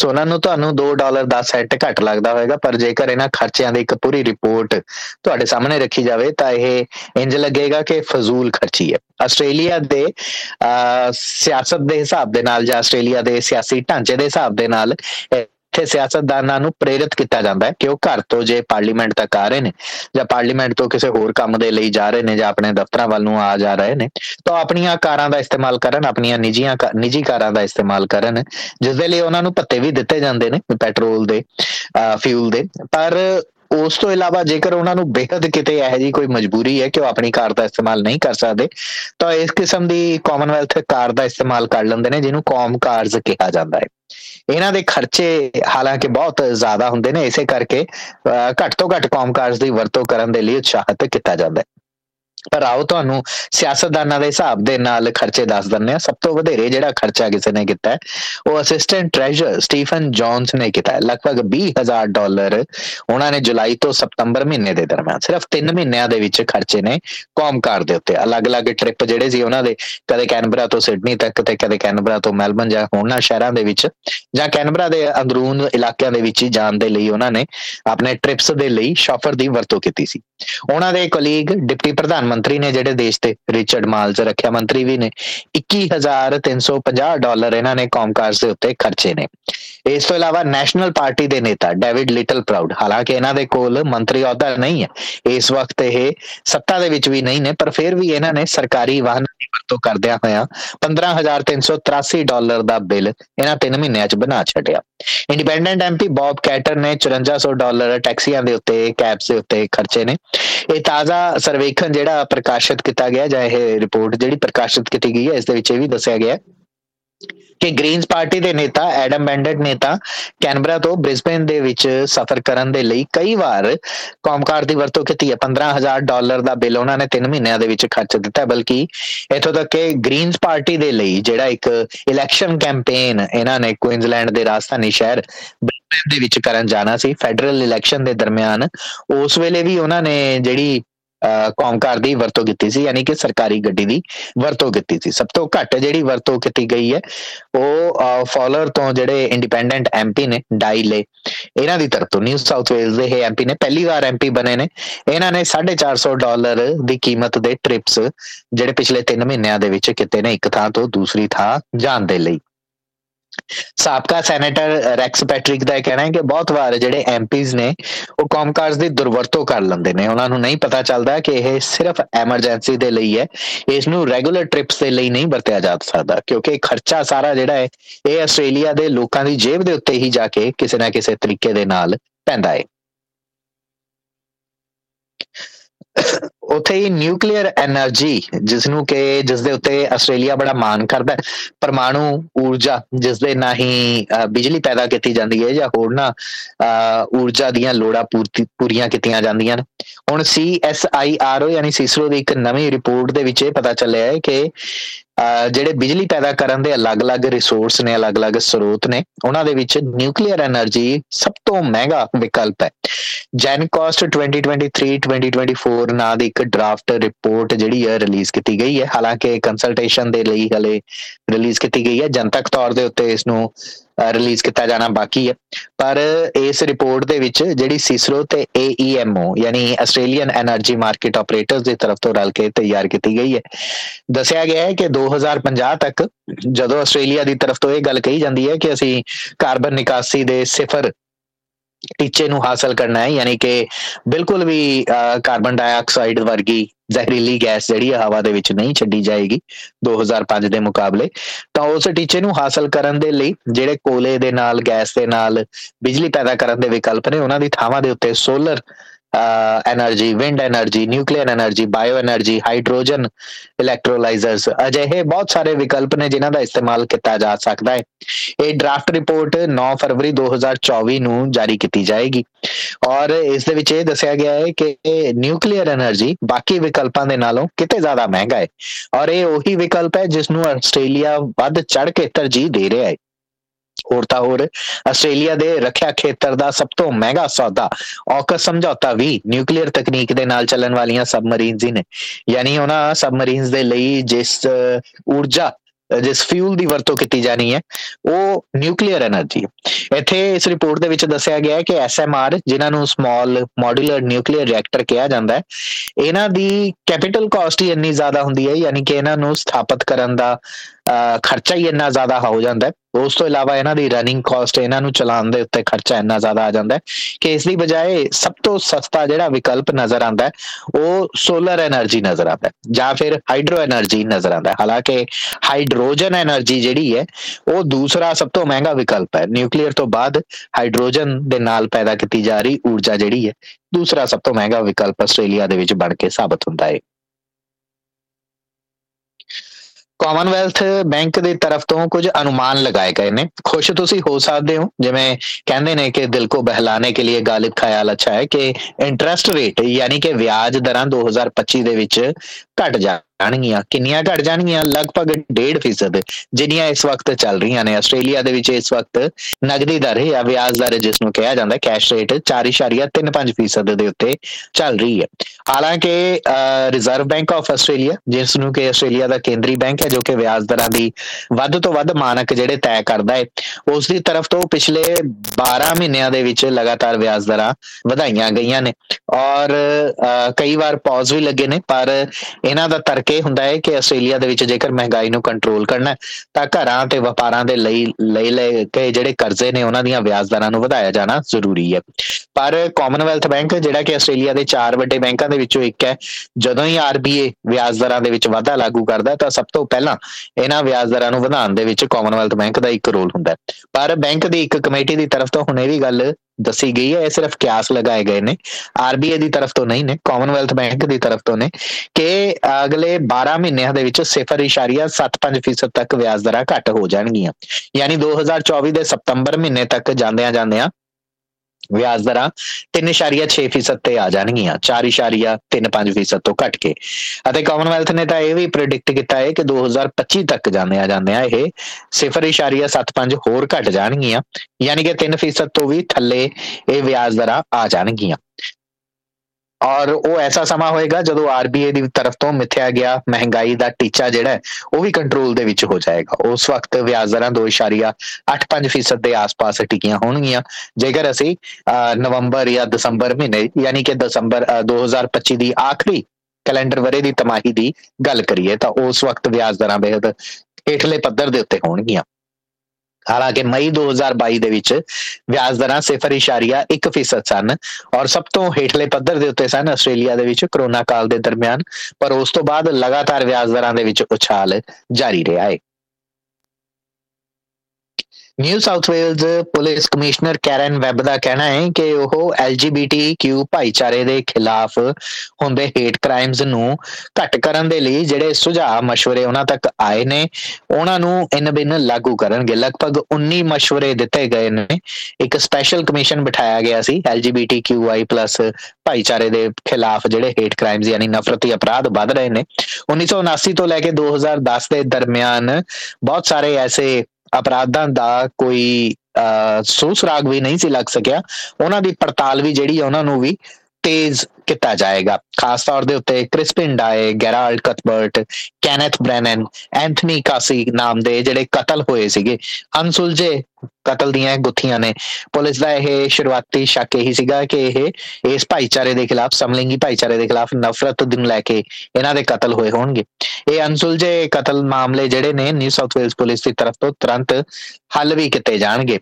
ਸੋ ਉਹਨਾਂ ਨੂੰ ਤੁਹਾਨੂੰ $2.10 ਘੱਟ ਲੱਗਦਾ ਹੋਵੇਗਾ, ਪਰ ਜੇਕਰ ਇਹਨਾਂ ਖਰਚਿਆਂ ਦੀ ਇੱਕ ਪੂਰੀ ਰਿਪੋਰਟ ਤੁਹਾਡੇ ਸਾਹਮਣੇ ਰੱਖੀ ਜਾਵੇ ਤਾਂ ਇਹ ਇੰਝ ਲੱਗੇਗਾ ਕਿ ਫਜ਼ੂਲ ਖਰਚੀ ਹੈ। ਆਸਟ੍ਰੇਲੀਆ ਦੇ ਸਿਆਸਤ ਦੇ ਹਿਸਾਬ ਦੇ ਨਾਲ ਜਾਂ ਆਸਟ੍ਰੇਲੀਆ ਦੇ ਸਿਆਸੀ ਢਾਂਚੇ ਦੇ ਹਿਸਾਬ ਦੇ ਨਾਲ ਸਿਆਸਤਦਾਨਾਂ ਨੂੰ ਪ੍ਰੇਰਿਤ ਕੀਤਾ ਜਾਂਦਾ ਹੈ ਕਿ ਉਹ ਘਰ ਤੋਂ ਜੇ ਪਾਰਲੀਮੈਂਟ ਤੱਕ ਆ ਰਹੇ ਨੇ ਜਾਂ ਪਾਰਲੀਮੈਂਟ ਤੋਂ ਕਿਸੇ ਹੋਰ ਕੰਮ ਦੇ ਲਈ ਜਾ ਰਹੇ ਨੇ ਜਾਂ ਆਪਣੇ ਦਫ਼ਤਰਾਂ ਵੱਲ ਨੂੰ ਆ ਜਾ ਰਹੇ ਨੇ ਤਾਂ ਆਪਣੀਆਂ ਕਾਰਾਂ ਦਾ ਇਸਤੇਮਾਲ ਕਰਨ, ਆਪਣੀਆਂ ਨਿੱਜੀ ਕਾਰਾਂ ਦਾ ਇਸਤੇਮਾਲ ਕਰਨ, ਜਿਸਦੇ ਲਈ ਉਹਨਾਂ ਨੂੰ ਭੱਤੇ ਵੀ ਦਿੱਤੇ ਜਾਂਦੇ ਨੇ ਪੈਟਰੋਲ ਦੇ, ਫਿਊਲ ਦੇ। ਪਰ ਉਸ ਤੋਂ ਇਲਾਵਾ ਜੇਕਰ ਉਹਨਾਂ ਨੂੰ ਬੇਹੱਦ ਕਿਤੇ ਇਹੋ ਜਿਹੀ ਕੋਈ ਮਜਬੂਰੀ ਹੈ ਕਿ ਉਹ ਆਪਣੀ ਕਾਰ ਦਾ ਇਸਤੇਮਾਲ ਨਹੀਂ ਕਰ ਸਕਦੇ ਤਾਂ ਇਸ ਕਿਸਮ ਦੀ ਕਾਮਨਵੈਲਥ ਕਾਰ ਦਾ ਇਸਤੇਮਾਲ ਕਰ ਲੈਂਦੇ ਨੇ, ਜਿਹਨੂੰ ਕੌਮ ਕਾਰਜ ਕਿਹਾ ਜਾਂਦਾ ਹੈ। ਇਹਨਾਂ ਦੇ ਖਰਚੇ ਹਾਲਾਂਕਿ ਬਹੁਤ ਜ਼ਿਆਦਾ ਹੁੰਦੇ ਨੇ, ਇਸੇ ਕਰਕੇ ਘੱਟ ਤੋਂ ਘੱਟ ਕੌਮ ਕਾਰਜ ਦੀ ਵਰਤੋਂ ਕਰਨ ਦੇ ਲਈ ਉਤਸ਼ਾਹਿਤ ਕੀਤਾ ਜਾਂਦਾ ਹੈ। ਪਰ ਆਓ ਤੁਹਾਨੂੰ ਸਿਆਸਤਦਾਨਾਂ ਦੇ ਹਿਸਾਬ ਦੇ ਨਾਲ ਖਰਚੇ ਦੱਸ ਦਿੰਦੇ ਹਾਂ। ਸਭ ਤੋਂ ਵਧੇਰੇ ਜਿਹੜਾ ਖਰਚਾ ਕਿਸੇ ਨੇ ਕੀਤਾ ਹੈ ਉਹ ਅਸਿਸਟੈਂਟ ਟ੍ਰੈਜਰ ਸਟੀਫਨ ਜੌਨਸ ਨੇ ਕੀਤਾ ਹੈ। ਲਗਭਗ $20,000 ਉਹਨਾਂ ਨੇ ਜੁਲਾਈ ਤੋਂ ਸਤੰਬਰ ਮਹੀਨੇ ਦੇ ਦਰਮਿਆਨ ਸਿਰਫ 3 ਮਹੀਨਿਆਂ ਦੇ ਵਿੱਚ ਖਰਚੇ ਨੇ ਕੌਮਕਾਰ ਦੇ ਉੱਤੇ। ਅਲੱਗ-ਅਲੱਗ ਟ੍ਰਿਪ ਜਿਹੜੇ ਸੀ ਉਹਨਾਂ ਦੇ, ਕਦੇ ਕੈਨਬਰਾ ਤੋਂ ਸਿਡਨੀ ਤੱਕ ਤੇ ਕਦੇ ਕੈਨਬਰਾ ਤੋਂ ਮੈਲਬਨ ਜਾਂ ਹੋਰਨਾਂ ਸ਼ਹਿਰਾਂ ਦੇ ਵਿੱਚ ਜਾਂ ਕੈਨਬਰਾ ਦੇ ਅੰਦਰੂਨ ਇਲਾਕਿਆਂ ਦੇ ਵਿੱਚ ਹੀ ਜਾਣ ਦੇ ਲਈ ਉਹਨਾਂ ਨੇ ਆਪਣੇ ਟ੍ਰਿਪਸ ਦੇ ਲਈ ਸ਼ਾਫਰ ਦੀ ਵਰਤੋਂ ਕੀਤੀ ਸੀ। ਉਹਨਾਂ ਦੇ ਕੋਲੀਗ ਡਿਪਟੀ ਪ੍ਰਧਾਨ ਮੰਤਰੀ ਨੇ ਜਿਹੜੇ ਦੇਸ਼ ਦੇ ਰਿਚਰਡ ਮਾਲਜ਼ ਰੱਖਿਆ ਮੰਤਰੀ ਵੀ ਨੇ, $21,350 ਇਹਨਾਂ ਨੇ ਕੌਮਕਾਰਜ ਦੇ ਉੱਤੇ ਖਰਚੇ ਨੇ। ਇਸ ਤੋਂ ਇਲਾਵਾ ਨੈਸ਼ਨਲ ਪਾਰਟੀ ਦੇ ਨੇਤਾ ਡੇਵਿਡ ਲਿਟਲ ਪ੍ਰਾਊਡ, ਹਾਲਾਂਕਿ ਇਹਨਾਂ ਦੇ ਕੋਲ ਮੰਤਰੀ ਅਹੁਦਾ ਨਹੀਂ ਹੈ, ਇਸ ਵਕਤ ਇਹ ਸੱਤਾ ਦੇ ਵਿੱਚ ਵੀ ਨਹੀਂ ਨੇ, ਪਰ ਫਿਰ ਵੀ ਇਹਨਾਂ ਨੇ ਸਰਕਾਰੀ ਵਾਹਨਾਂ ਦੀ ਵਰਤੋਂ ਕਰਦਿਆਂ ਹੋਇਆ $15,383 ਦਾ ਬਿੱਲ ਇਹਨਾਂ 3 ਮਹੀਨਿਆਂ 'ਚ ਬਣਾ ਛੱਡਿਆ। ਇੰਡੀਪੈਂਡੈਂਟ MP ਬੌਬ ਕੈਟਰ ਨੇ $5,400 ਟੈਕਸੀਆਂ ਦੇ ਉੱਤੇ, ਕੈਬਸ ਦੇ ਉੱਤੇ ਖਰਚੇ ਨੇ। ਇਹ ਤਾਜ਼ਾ ਸਰਵੇਖਣ ਜਿਹੜਾ ਪ੍ਰਕਾਸ਼ਿਤ ਕੀਤਾ ਗਿਆ ਜਾਂ ਇਹ ਰਿਪੋਰਟ ਜਿਹੜੀ ਪ੍ਰਕਾਸ਼ਿਤ ਕੀਤੀ ਗਈ ਹੈ ਇਸ ਦੇ ਵਿੱਚ ਇਹ ਵੀ ਦੱਸਿਆ ਗਿਆ ਕਿ ਗ੍ਰੀਨਸ ਪਾਰਟੀ ਦੇ ਨੇਤਾ ਐਡਮ ਬੈਂਡਟ ਨੇ ਤਾਂ ਕੈਨਬਰਾ ਤੋਂ ਬ੍ਰਿਸਬੇਨ ਦੇ ਵਿੱਚ ਸਫ਼ਰ ਕਰਨ ਦੇ ਲਈ ਕਈ ਵਾਰ ਕੌਮਕਾਰ ਦੀ ਵਰਤੋਂ ਕੀਤੀ ਹੈ। $15,000 ਦਾ ਬਿੱਲ ਉਹਨਾਂ ਨੇ 3 ਮਹੀਨਿਆਂ ਦੇ ਵਿੱਚ ਖਰਚ ਦਿੱਤਾ, ਬਲਕਿ ਇੱਥੋਂ ਤੱਕ ਕਿ ਗ੍ਰੀਨਸ ਪਾਰਟੀ ਦੇ ਲਈ ਜਿਹੜਾ ਇੱਕ ਇਲੈਕਸ਼ਨ ਕੈਂਪੇਨ ਇਹਨਾਂ ਨੇ ਕੁਈਨਜ਼ਲੈਂਡ ਦੇ ਰਾਜਧਾਨੀ ਸ਼ਹਿਰ ਬ੍ਰਿਸਬੇਨ ਦੇ ਵਿੱਚ ਕਰਨ ਜਾਣਾ ਸੀ ਫੈਡਰਲ ਇਲੈਕਸ਼ਨ ਦੇ ਦਰਮਿਆਨ, ਉਸ ਵੇਲੇ ਵੀ ਉਹਨਾਂ ਨੇ ਜਿਹੜੀ ਕੌਮਕਾਰ ਦੀ ਵਰਤੋਂ ਕੀਤੀ ਸੀ, ਯਾਨੀ ਕਿ ਸਰਕਾਰੀ ਗੱਡੀ ਦੀ ਵਰਤੋਂ ਕੀਤੀ ਸੀ। ਸਭ ਤੋਂ ਘੱਟ ਜਿਹੜੀ ਵਰਤੋਂ ਕੀਤੀ ਗਈ ਹੈ ਉਹ ਫੌਲਰ ਤੋਂ ਜਿਹੜੇ ਇੰਡੀਪੈਂਡੈਂਟ MP ਨੇ ਡਾਈਲੇ, ਇਹਨਾਂ ਦੀ ਤਰਫ ਤੋਂ ਨਿਊ ਸਾਊਥ ਵੇਲਜ਼ ਦੇ ਇਹ MP ਨੇ, ਪਹਿਲੀ ਵਾਰ MP ਬਣੇ ਨੇ। ਇਹਨਾਂ ਨੇ $450 ਦੀ ਕੀਮਤ ਦੇ ਟ੍ਰਿਪਸ ਜਿਹੜੇ ਪਿਛਲੇ 3 ਮਹੀਨਿਆਂ ਦੇ ਵਿੱਚ ਕਿਤੇ ਨੇ ਇੱਕ ਥਾਂ ਤੋਂ ਦੂਸਰੀ ਥਾਂ ਜਾਣ ਦੇ ਲਈ। ਸਾਬਕਾ ਸੈਨੇਟਰ ਰੈਕਸ ਪੈਟ੍ਰਿਕ ਦਾ ਕਹਿਣਾ ਹੈ ਕਿ ਬਹੁਤ ਵਾਰ ਜਿਹੜੇ MPs ਨੇ ਉਹ ਕੌਮਕਾਰਜ ਦੀ ਦੁਰਵਰਤੋਂ ਕਰ ਲੈਂਦੇ ਨੇ, ਉਹਨਾਂ ਨੂੰ ਨਹੀਂ ਪਤਾ ਚੱਲਦਾ ਕਿ ਇਹ ਸਿਰਫ ਐਮਰਜੈਂਸੀ ਦੇ ਲਈ ਹੈ, ਇਸ ਨੂੰ ਰੈਗੂਲਰ ਟ੍ਰਿਪਸ ਦੇ ਲਈ ਨਹੀਂ ਵਰਤਿਆ ਜਾ ਸਕਦਾ, ਕਿਉਂਕਿ ਖਰਚਾ ਸਾਰਾ ਜਿਹੜਾ ਹੈ ਇਹ ਆਸਟ੍ਰੇਲੀਆ ਦੇ ਲੋਕਾਂ ਦੀ ਜੇਬ ਦੇ ਉੱਤੇ ਹੀ ਜਾ ਕੇ ਕਿਸੇ ਨਾ ਕਿਸੇ ਤਰੀਕੇ ਦੇ ਨਾਲ ਪੈਂਦਾ ਹੈ। ਉੱਥੇ ਹੀ ਨਿਊਕਲੀਅਰ ਐਨਰਜੀ ਜਿਸ ਦੇ ਉੱਤੇ ਆਸਟ੍ਰੇਲੀਆ ਬੜਾ ਮਾਣ ਕਰਦਾ ਹੈ, ਪਰਮਾਣੂ ਊਰਜਾ ਜਿਸ ਦੇ ਨਾਲ ਹੀ ਬਿਜਲੀ ਪੈਦਾ ਕੀਤੀ ਜਾਂਦੀ ਹੈ ਜਾਂ ਹੋਰਨਾਂ ਊਰਜਾ ਦੀਆਂ ਲੋੜਾਂ ਪੂਰੀਆਂ ਕੀਤੀਆਂ ਜਾਂਦੀਆਂ ਨੇ। ਹੁਣ CSIRO ਯਾਨੀ ਸਿਸਰੋ ਦੀ ਇੱਕ ਨਵੀਂ ਰਿਪੋਰਟ ਦੇ ਵਿੱਚ ਇਹ ਪਤਾ ਚੱਲਿਆ ਹੈ ਕਿ ਜਿਹੜੇ ਬਿਜਲੀ ਪੈਦਾ ਕਰਨ ਦੇ ਅਲੱਗ-ਅਲੱਗ ਰਿਸੋਰਸ ਨੇ, ਅਲੱਗ-ਅਲੱਗ ਸਰੋਤ ਨੇ, ਉਹਨਾਂ ਦੇ ਵਿੱਚ ਨਿਊਕਲੀਅਰ ਐਨਰਜੀ ਸਭ ਤੋਂ ਮਹਿੰਗਾ ਵਿਕਲਪ ਹੈ। ਜੈਨਕਾਸਟ 2023-2024 ਨਾਂ ਦੀ ਇੱਕ ਡਰਾਫਟ ਰਿਪੋਰਟ ਜਿਹੜੀ ਹੈ ਰਿਲੀਜ਼ ਕੀਤੀ ਗਈ ਹੈ, ਹਾਲਾਂਕਿ ਕੰਸਲਟੇਸ਼ਨ ਦੇ ਲਈ ਹਲੇ ਰਿਲੀਜ਼ ਕੀਤੀ ਗਈ ਹੈ, ਜਨਤਕ ਤੌਰ ਦੇ ਉੱਤੇ ਇਸ ਨੂੰ ਰਿਲੀਜ਼ ਕੀਤਾ ਜਾਣਾ ਬਾਕੀ ਹੈ। ਪਰ ਇਸ ਰਿਪੋਰਟ ਦੇ ਵਿੱਚ ਜਿਹੜੀ ਸਿਸਰੋ ਤੇ AEMO ਯਾਨੀ ਆਸਟ੍ਰੇਲੀਅਨ ਐਨਰਜੀ ਮਾਰਕੀਟ ਆਪਰੇਟਰਸ ਦੀ ਤਰਫ ਤੋਂ ਰਲ ਕੇ ਤਿਆਰ ਕੀਤੀ ਗਈ ਹੈ, ਦੱਸਿਆ ਗਿਆ ਹੈ ਕਿ 2050 ਤੱਕ ਜਦੋਂ ਆਸਟ੍ਰੇਲੀਆ ਦੀ ਤਰਫ ਤੋਂ ਇਹ ਗੱਲ ਕਹੀ ਜਾਂਦੀ ਹੈ ਕਿ ਅਸੀਂ ਕਾਰਬਨ ਨਿਕਾਸੀ ਦੇ 0 टीचे नू हासिल करना है, यानी कि बिल्कुल भी कार्बन डाइऑक्साइड वर्गी ਜ਼ਹਿਰੀਲੀ ਗੈਸ ਜਿਹੜੀ ਹਵਾ ਦੇ ਵਿੱਚ ਨਹੀਂ ਛੱਡੀ ਜਾਏਗੀ 2005 ਦੇ ਮੁਕਾਬਲੇ। ਤਾਂ ਉਸ ਟੀਚੇ ਨੂੰ ਹਾਸਲ ਕਰਨ ਦੇ ਲਈ ਜਿਹੜੇ ਕੋਲੇ ਦੇ ਨਾਲ ਗੈਸ ਦੇ ਨਾਲ ਬਿਜਲੀ ਪੈਦਾ ਕਰਨ ਦੇ ਵਿਕਲਪ ਨੇ ਉਹਨਾਂ ਦੀ ਥਾਵਾਂ ਦੇ ਉੱਤੇ solar energy, wind energy, nuclear energy, bio energy, hydrogen electrolysers ਅਜਿਹੇ ਬਹੁਤ ਸਾਰੇ ਵਿਕਲਪ ਨੇ ਜਿਨ੍ਹਾਂ ਦਾ ਇਸਤੇਮਾਲ ਕੀਤਾ ਜਾ ਸਕਦਾ ਹੈ। ਇਹ ਡਰਾਫਟ ਰਿਪੋਰਟ 9 ਫਰਵਰੀ 2024 ਨੂੰ ਜਾਰੀ ਕੀਤੀ ਜਾਏਗੀ ਔਰ ਇਸ ਦੇ ਵਿੱਚ ਇਹ ਦੱਸਿਆ ਗਿਆ ਹੈ ਕਿ ਨਿਊਕਲੀਅਰ ਐਨਰਜੀ ਬਾਕੀ ਵਿਕਲਪਾਂ ਦੇ ਨਾਲੋਂ ਕਿਤੇ ਜ਼ਿਆਦਾ ਮਹਿੰਗਾ ਹੈ ਔਰ ਇਹ ਉਹੀ ਵਿਕਲਪ ਹੈ ਜਿਸ ਨੂੰ ਆਸਟ੍ਰੇਲੀਆ ਵੱਧ ਚੜ੍ਹ ਕੇ ਤਰਜੀਹ ਦੇ ਰਿਹਾ ਹੈ। ਹੋਰ ਤਾਂ ਹੋਰ ਆਸਟ੍ਰੇਲੀਆ ਦੇ ਰੱਖਿਆ ਖੇਤਰ ਦਾ ਸਭ ਤੋਂ ਮਹਿੰਗਾ ਸੌਦਾ ਔਕਸ ਸਮਝੌਤਾ ਵੀ ਨਿਊਕਲੀਅਰ ਤਕਨੀਕ ਦੇ ਨਾਲ ਚੱਲਣ ਵਾਲੀਆਂ ਸਬਮਰੀਨਸ ਹੀ ਨੇ, ਯਾਨੀ ਉਹਨਾਂ ਸਬਮਰੀਨਸ ਦੇ ਲਈ ਜਿਸ ਊਰਜਾ ਜਿਸ ਫਿਊਲ ਦੀ ਵਰਤੋਂ ਕੀਤੀ ਜਾਣੀ ਹੈ ਉਹ ਨਿਊਕਲੀਅਰ ਐਨਰਜੀ। ਇੱਥੇ ਇਸ ਰਿਪੋਰਟ ਦੇ ਵਿੱਚ ਦੱਸਿਆ ਗਿਆ ਹੈ ਕਿ SMR ਜਿਨ੍ਹਾਂ ਨੂੰ ਸਮਾਲ ਮੋਡੂਲਰ ਨਿਊਕਲੀਅਰ ਰਿਐਕਟਰ ਕਿਹਾ ਜਾਂਦਾ ਹੈ, ਇਹਨਾਂ ਦੀ ਕੈਪੀਟਲ ਕਾਸਟ ਹੀ ਇੰਨੀ ਜ਼ਿਆਦਾ ਹੁੰਦੀ ਹੈ, ਯਾਨੀ ਕਿ ਇਹਨਾਂ ਨੂੰ ਸਥਾਪਿਤ ਕਰਨ ਦਾ ਖਰਚਾ ਹੀ ਇੰਨਾ ਜ਼ਿਆਦਾ ਹੋ ਜਾਂਦਾ ਹੈ। ਉਸ ਤੋਂ ਇਲਾਵਾ ਇਹਨਾਂ ਦੀ ਰਨਿੰਗ ਕਾਸਟ, ਇਹਨਾਂ ਨੂੰ ਚਲਾਉਣ ਦੇ ਉੱਤੇ ਖਰਚਾ ਇੰਨਾ ਜ਼ਿਆਦਾ ਆ ਜਾਂਦਾ ਹੈ ਕਿ ਇਸ ਦੀ ਬਜਾਏ ਸਭ ਤੋਂ ਸਸਤਾ ਜਿਹੜਾ ਵਿਕਲਪ ਨਜ਼ਰ ਆਉਂਦਾ ਹੈ ਉਹ ਸੋਲਰ ਐਨਰਜੀ ਨਜ਼ਰ ਆਉਂਦਾ ਹੈ ਜਾਂ ਫਿਰ ਹਾਈਡਰੋ ਐਨਰਜੀ ਨਜ਼ਰ ਆਉਂਦਾ ਹੈ। ਹਾਲਾਂਕਿ ਹਾਈਡਰੋਜਨ ਐਨਰਜੀ ਜਿਹੜੀ ਹੈ ਉਹ ਦੂਸਰਾ ਸਭ ਤੋਂ ਮਹਿੰਗਾ ਵਿਕਲਪ ਹੈ। ਨਿਊਕਲੀਅਰ ਤੋਂ ਬਾਅਦ ਹਾਈਡਰੋਜਨ ਦੇ ਨਾਲ ਪੈਦਾ ਕੀਤੀ ਜਾ ਰਹੀ ਊਰਜਾ ਜਿਹੜੀ ਹੈ ਦੂਸਰਾ ਸਭ ਤੋਂ ਮਹਿੰਗਾ ਵਿਕਲਪ ਆਸਟ੍ਰੇਲੀਆ ਦੇ ਵਿੱਚ ਬਣ ਕੇ ਸਾਬਤ ਹੁੰਦਾ ਹੈ। ਕਾਮਨਵੈਲਥ ਬੈਂਕ ਦੀ ਤਰਫ ਤੋਂ ਕੁਝ ਅਨੁਮਾਨ ਲਗਾਏ ਗਏ ਨੇ, ਖੁਸ਼ ਤੁਸੀਂ ਹੋ ਸਕਦੇ ਹੋ। ਜਿਵੇਂ ਕਹਿੰਦੇ ਨੇ ਕਿ ਦਿਲ ਕੋ ਬਹਿਲਾਣੇ ਕੇ ਲਈ ਗਾਲਿਬ ਖਿਆਲ ਅੱਛਾ ਹੈ ਕਿ ਇੰਟਰਸਟ ਰੇਟ ਯਾਨੀ ਕਿ ਵਿਆਜ ਦਰਾਂ 2025 ਦੇ ਵਿੱਚ ਘਟ ਜਾਣਗੀਆਂ। ਕਿੰਨੀਆਂ ਘਟ ਜਾਣਗੀਆਂ? ਲਗਭਗ 1.5% ਜਿੰਨੀਆਂ ਇਸ ਵਕਤ ਚੱਲ ਰਹੀਆਂ ਨੇ। ਆਸਟ੍ਰੇਲੀਆ ਦੇ ਵਿੱਚ ਇਸ ਵਕਤ ਨਗਦੀ ਦਰ ਜਾਂ ਵਿਆਜ ਦਰ ਜਿਸ ਨੂੰ ਕਿਹਾ ਜਾਂਦਾ ਕੈਸ਼ ਰੇਟ 4.35% ਦੇ ਉੱਤੇ ਚੱਲ ਰਹੀ ਹੈ। ਹਾਲਾਂਕਿ ਰਿਜ਼ਰਵ ਬੈਂਕ ਆਫ ਆਸਟ੍ਰੇਲੀਆ ਜਿਸ ਨੂੰ ਕਿ ਆਸਟ੍ਰੇਲੀਆ ਦਾ ਕੇਂਦਰੀ ਬੈਂਕ ਹੈ ਜੋ ਕਿ ਵਿਆਜ ਦਰਾਂ ਦੀ ਵੱਧ ਤੋਂ ਵੱਧ ਮਾਨਕ ਜਿਹੜੇ ਤੈਅ ਕਰਦਾ ਹੈ, ਉਸ ਦੀ ਤਰਫ ਤੋਂ ਪਿਛਲੇ 12 ਮਹੀਨਿਆਂ ਦੇ ਵਿੱਚ ਲਗਾਤਾਰ ਵਿਆਜ ਦਰਾਂ ਵਧਾਈਆਂ ਗਈਆਂ ਨੇ ਔਰ ਕਈ ਵਾਰ ਪੌਜ਼ ਵੀ ਲੱਗੇ ਨੇ। ਪਰ ਇਹਨਾਂ ਦਾ ਤਰਕ ਇਹ ਹੁੰਦਾ ਹੈ ਕਿ ਆਸਟ੍ਰੇਲੀਆ ਦੇ ਵਿੱਚ ਜੇਕਰ ਮਹਿੰਗਾਈ ਨੂੰ ਕੰਟਰੋਲ ਕਰਨਾ ਤਾਂ ਘਰਾਂ ਤੇ ਵਪਾਰਾਂ ਦੇ ਲਈ ਲੈ ਕੇ ਜਿਹੜੇ ਕਰਜ਼ੇ ਨੇ ਉਹਨਾਂ ਦੀਆਂ ਵਿਆਜ ਦਰਾਂ ਨੂੰ ਵਧਾਇਆ ਜਾਣਾ ਜ਼ਰੂਰੀ ਹੈ। ਪਰ ਕਾਮਨਵੈਲਥ ਬੈਂਕ ਜਿਹੜਾ ਕਿ ਆਸਟ੍ਰੇਲੀਆ ਦੇ 4 ਵੱਡੇ ਬੈਂਕਾਂ ਦੇ ਵਿੱਚੋਂ ਇੱਕ ਹੈ, ਜਦੋਂ ਹੀ RBA ਵਿਆਜ ਦਰਾਂ ਦੇ ਵਿੱਚ ਵਾਧਾ ਲਾਗੂ ਕਰਦਾ ਤਾਂ ਸਭ ਤੋਂ ਪਹਿਲਾਂ ਇਹਨਾਂ ਵਿਆਜ ਦਰਾਂ ਨੂੰ ਵਧਾਉਣ ਦੇ ਵਿੱਚ ਕਾਮਨਵੈਲਥ ਬੈਂਕ ਦਾ ਇੱਕ ਰੋਲ ਹੁੰਦਾ। ਪਰ ਬੈਂਕ ਦੀ ਇੱਕ ਕਮੇਟੀ ਦੀ ਤਰਫ ਤੋਂ ਹੁਣ ਇਹ ਵੀ ਗੱਲ ਦੱਸੀ ਗਈ ਹੈ, ਇਹ ਸਿਰਫ ਕਿਆਸ ਲਗਾਏ ਗਏ ਨੇ, RBA ਦੀ ਤਰਫ ਤੋਂ ਨਹੀਂ ਨੇ, ਕਾਮਨਵੈਲਥ ਬੈਂਕ ਦੀ ਤਰਫ ਤੋਂ ਨੇ ਕਿ ਅਗਲੇ 12 ਮਹੀਨਿਆਂ ਦੇ ਵਿੱਚ 0.75% ਤੱਕ ਵਿਆਜ ਦਰਾਂ ਘੱਟ ਹੋ ਜਾਣਗੀਆਂ। ਯਾਨੀ 2024 ਦੇ ਸਤੰਬਰ ਮਹੀਨੇ ਤੱਕ ਜਾਂਦਿਆਂ ਵਿਆਜ ਦਰਾਂ 3.6% ਤੇ ਆ ਜਾਣਗੀਆਂ 4.35% ਤੋਂ ਘੱਟ ਕੇ। ਅਤੇ ਕਾਮਨਵੈਲਥ ਨੇ ਤਾਂ ਇਹ ਵੀ ਪ੍ਰੈਡਿਕਟ ਕੀਤਾ ਹੈ ਕਿ 2025 ਤੱਕ ਜਾਂਦਿਆਂ ਇਹ 0.75 ਹੋਰ ਘੱਟ ਜਾਣਗੀਆਂ, ਯਾਨੀ ਕਿ 3% ਤੋਂ ਵੀ ਥੱਲੇ ਇਹ ਵਿਆਜ ਦਰਾਂ ਆ ਜਾਣਗੀਆਂ। ਔਰ ਉਹ ਐਸਾ ਸਮਾਂ ਹੋਏਗਾ ਜਦੋਂ RBA ਦੀ ਤਰਫ ਤੋਂ ਮਿਥਿਆ ਗਿਆ ਮਹਿੰਗਾਈ ਦਾ ਟੀਚਾ ਜਿਹੜਾ ਉਹ ਵੀ ਕੰਟਰੋਲ ਦੇ ਵਿੱਚ ਹੋ ਜਾਏਗਾ। ਉਸ ਵਕਤ ਵਿਆਜ ਦਰਾਂ 2.85% ਦੇ ਆਸ-ਪਾਸ ਟਿਕੀਆਂ ਹੋਣਗੀਆਂ। ਜੇਕਰ ਅਸੀਂ ਨਵੰਬਰ ਜਾਂ ਦਸੰਬਰ ਮਹੀਨੇ ਯਾਨੀ ਕਿ ਦਸੰਬਰ 2025 ਦੀ ਆਖਰੀ ਕੈਲੰਡਰ ਵਰੇ ਦੀ ਤਿਮਾਹੀ ਦੀ ਗੱਲ ਕਰੀਏ ਤਾਂ ਉਸ ਵਕਤ ਵਿਆਜ ਦਰਾਂ ਬੇਹੱਦ ਹੇਠਲੇ ਪੱਧਰ ਦੇ ਉੱਤੇ ਹੋਣਗੀਆਂ। ਹਾਲਾਂਕਿ ਮਈ 2022 ਦੇ ਵਿੱਚ ਵਿਆਜ ਦਰਾਂ 0.1% ਸਨ ਔਰ ਸਭ ਤੋਂ ਹੇਠਲੇ ਪੱਧਰ ਦੇ ਉੱਤੇ ਸਨ ਆਸਟ੍ਰੇਲੀਆ ਦੇ ਵਿੱਚ ਕਰੋਨਾ ਕਾਲ ਦੇ ਦਰਮਿਆਨ, ਪਰ ਉਸ ਤੋਂ ਬਾਅਦ ਲਗਾਤਾਰ ਵਿਆਜ ਦਰਾਂ ਦੇ ਵਿੱਚ ਉਛਾਲ ਜਾਰੀ ਰਿਹਾ ਹੈ। New South Wales police commissioner Karen Webb ਦਾ ਕਹਿਣਾ ਹੈ ਕਿ ਉਹ LGBTQ ਭਾਈਚਾਰੇ ਦੇ ਖਿਲਾਫ ਹੁੰਦੇ ਹੇਟ ਕ੍ਰਾਈਮਸ ਨੂੰ ਘੱਟ ਕਰਨ ਦੇ ਲਈ ਜਿਹੜੇ ਸੁਝਾਅ ਮਸ਼ਵਰੇ ਉਹਨਾਂ ਤੱਕ ਆਏ ਨੇ ਉਹਨਾਂ ਨੂੰ ਇੰਨ-ਬਿੰਨ ਲਾਗੂ ਕਰਨਗੇ। ਲਗਭਗ 19 ਮਸ਼ਵਰੇ ਦਿੱਤੇ ਗਏ ਨੇ। ਇੱਕ ਸਪੈਸ਼ਲ ਕਮਿਸ਼ਨ ਬਿਠਾਇਆ ਗਿਆ ਸੀ LGBTQI+ ਭਾਈਚਾਰੇ ਦੇ ਖਿਲਾਫ ਜਿਹੜੇ ਹੇਟ ਕ੍ਰਾਈਮਸ ਯਾਨੀ ਨਫ਼ਰਤੀ ਅਪਰਾਧ ਵੱਧ ਰਹੇ ਨੇ। 1979 ਤੋਂ ਲੈ ਕੇ 2010 ਦੇ ਦਰਮਿਆਨ ਬਹੁਤ ਸਾਰੇ ਐਸੇ ਅਪਰਾਧਾਂ ਦਾ ਕੋਈ ਸੂਸਰਾਗ ਵੀ ਨਹੀਂ ਸੀ ਲੱਗ ਸਕਿਆ। ਉਹਨਾਂ ਦੀ ਪੜਤਾਲ ਵੀ ਜਿਹੜੀ ਉਹਨਾਂ ਨੂੰ ਵੀ ਤੇਜ਼ ਕੀਤਾ ਜਾਏਗਾ, ਖਾਸ ਤੌਰ ਦੇ ਉੱਤੇ ਕ੍ਰਿਸਪਿਨ ਡਾਏ, ਗੈਰਾਲਡ ਕਥਬਰਟ, ਕੈਨੇਥ ਬ੍ਰੈਨਨ, ਐਂਥਨੀ ਕਾਸੀ ਨਾਮ ਦੇ ਜਿਹੜੇ ਕਤਲ ਹੋਏ ਸੀਗੇ ਅਨਸੁਲਝੇ ਕਤਲ ਦੀਆਂ ਗੁੱਥੀਆਂ ਨੇ। ਪੁਲਿਸ ਦਾ ਇਹ ਸ਼ੁਰੂਆਤੀ ਸ਼ੱਕ ਇਹੀ ਸੀਗਾ ਕਿ ਇਹ ਇਸ ਭਾਈਚਾਰੇ ਦੇ ਖਿਲਾਫ ਸਮਲਿੰਗੀ ਭਾਈਚਾਰੇ ਦੇ ਖਿਲਾਫ ਨਫ਼ਰਤ ਨੂੰ ਲੈ ਕੇ ਇਹਨਾਂ ਦੇ ਕਤਲ ਹੋਏ ਹੋਣਗੇ। ਇਹ ਅਨਸੁਲਝੇ ਕਤਲ ਮਾਮਲੇ ਜਿਹੜੇ ਨੇ ਨਿਊ ਸਾਊਥ ਵੇਲਜ਼ ਪੁਲਿਸ ਦੀ ਤਰਫ ਤੋਂ ਤੁਰੰਤ ਹੱਲ ਵੀ ਕੀਤੇ ਜਾਣਗੇ।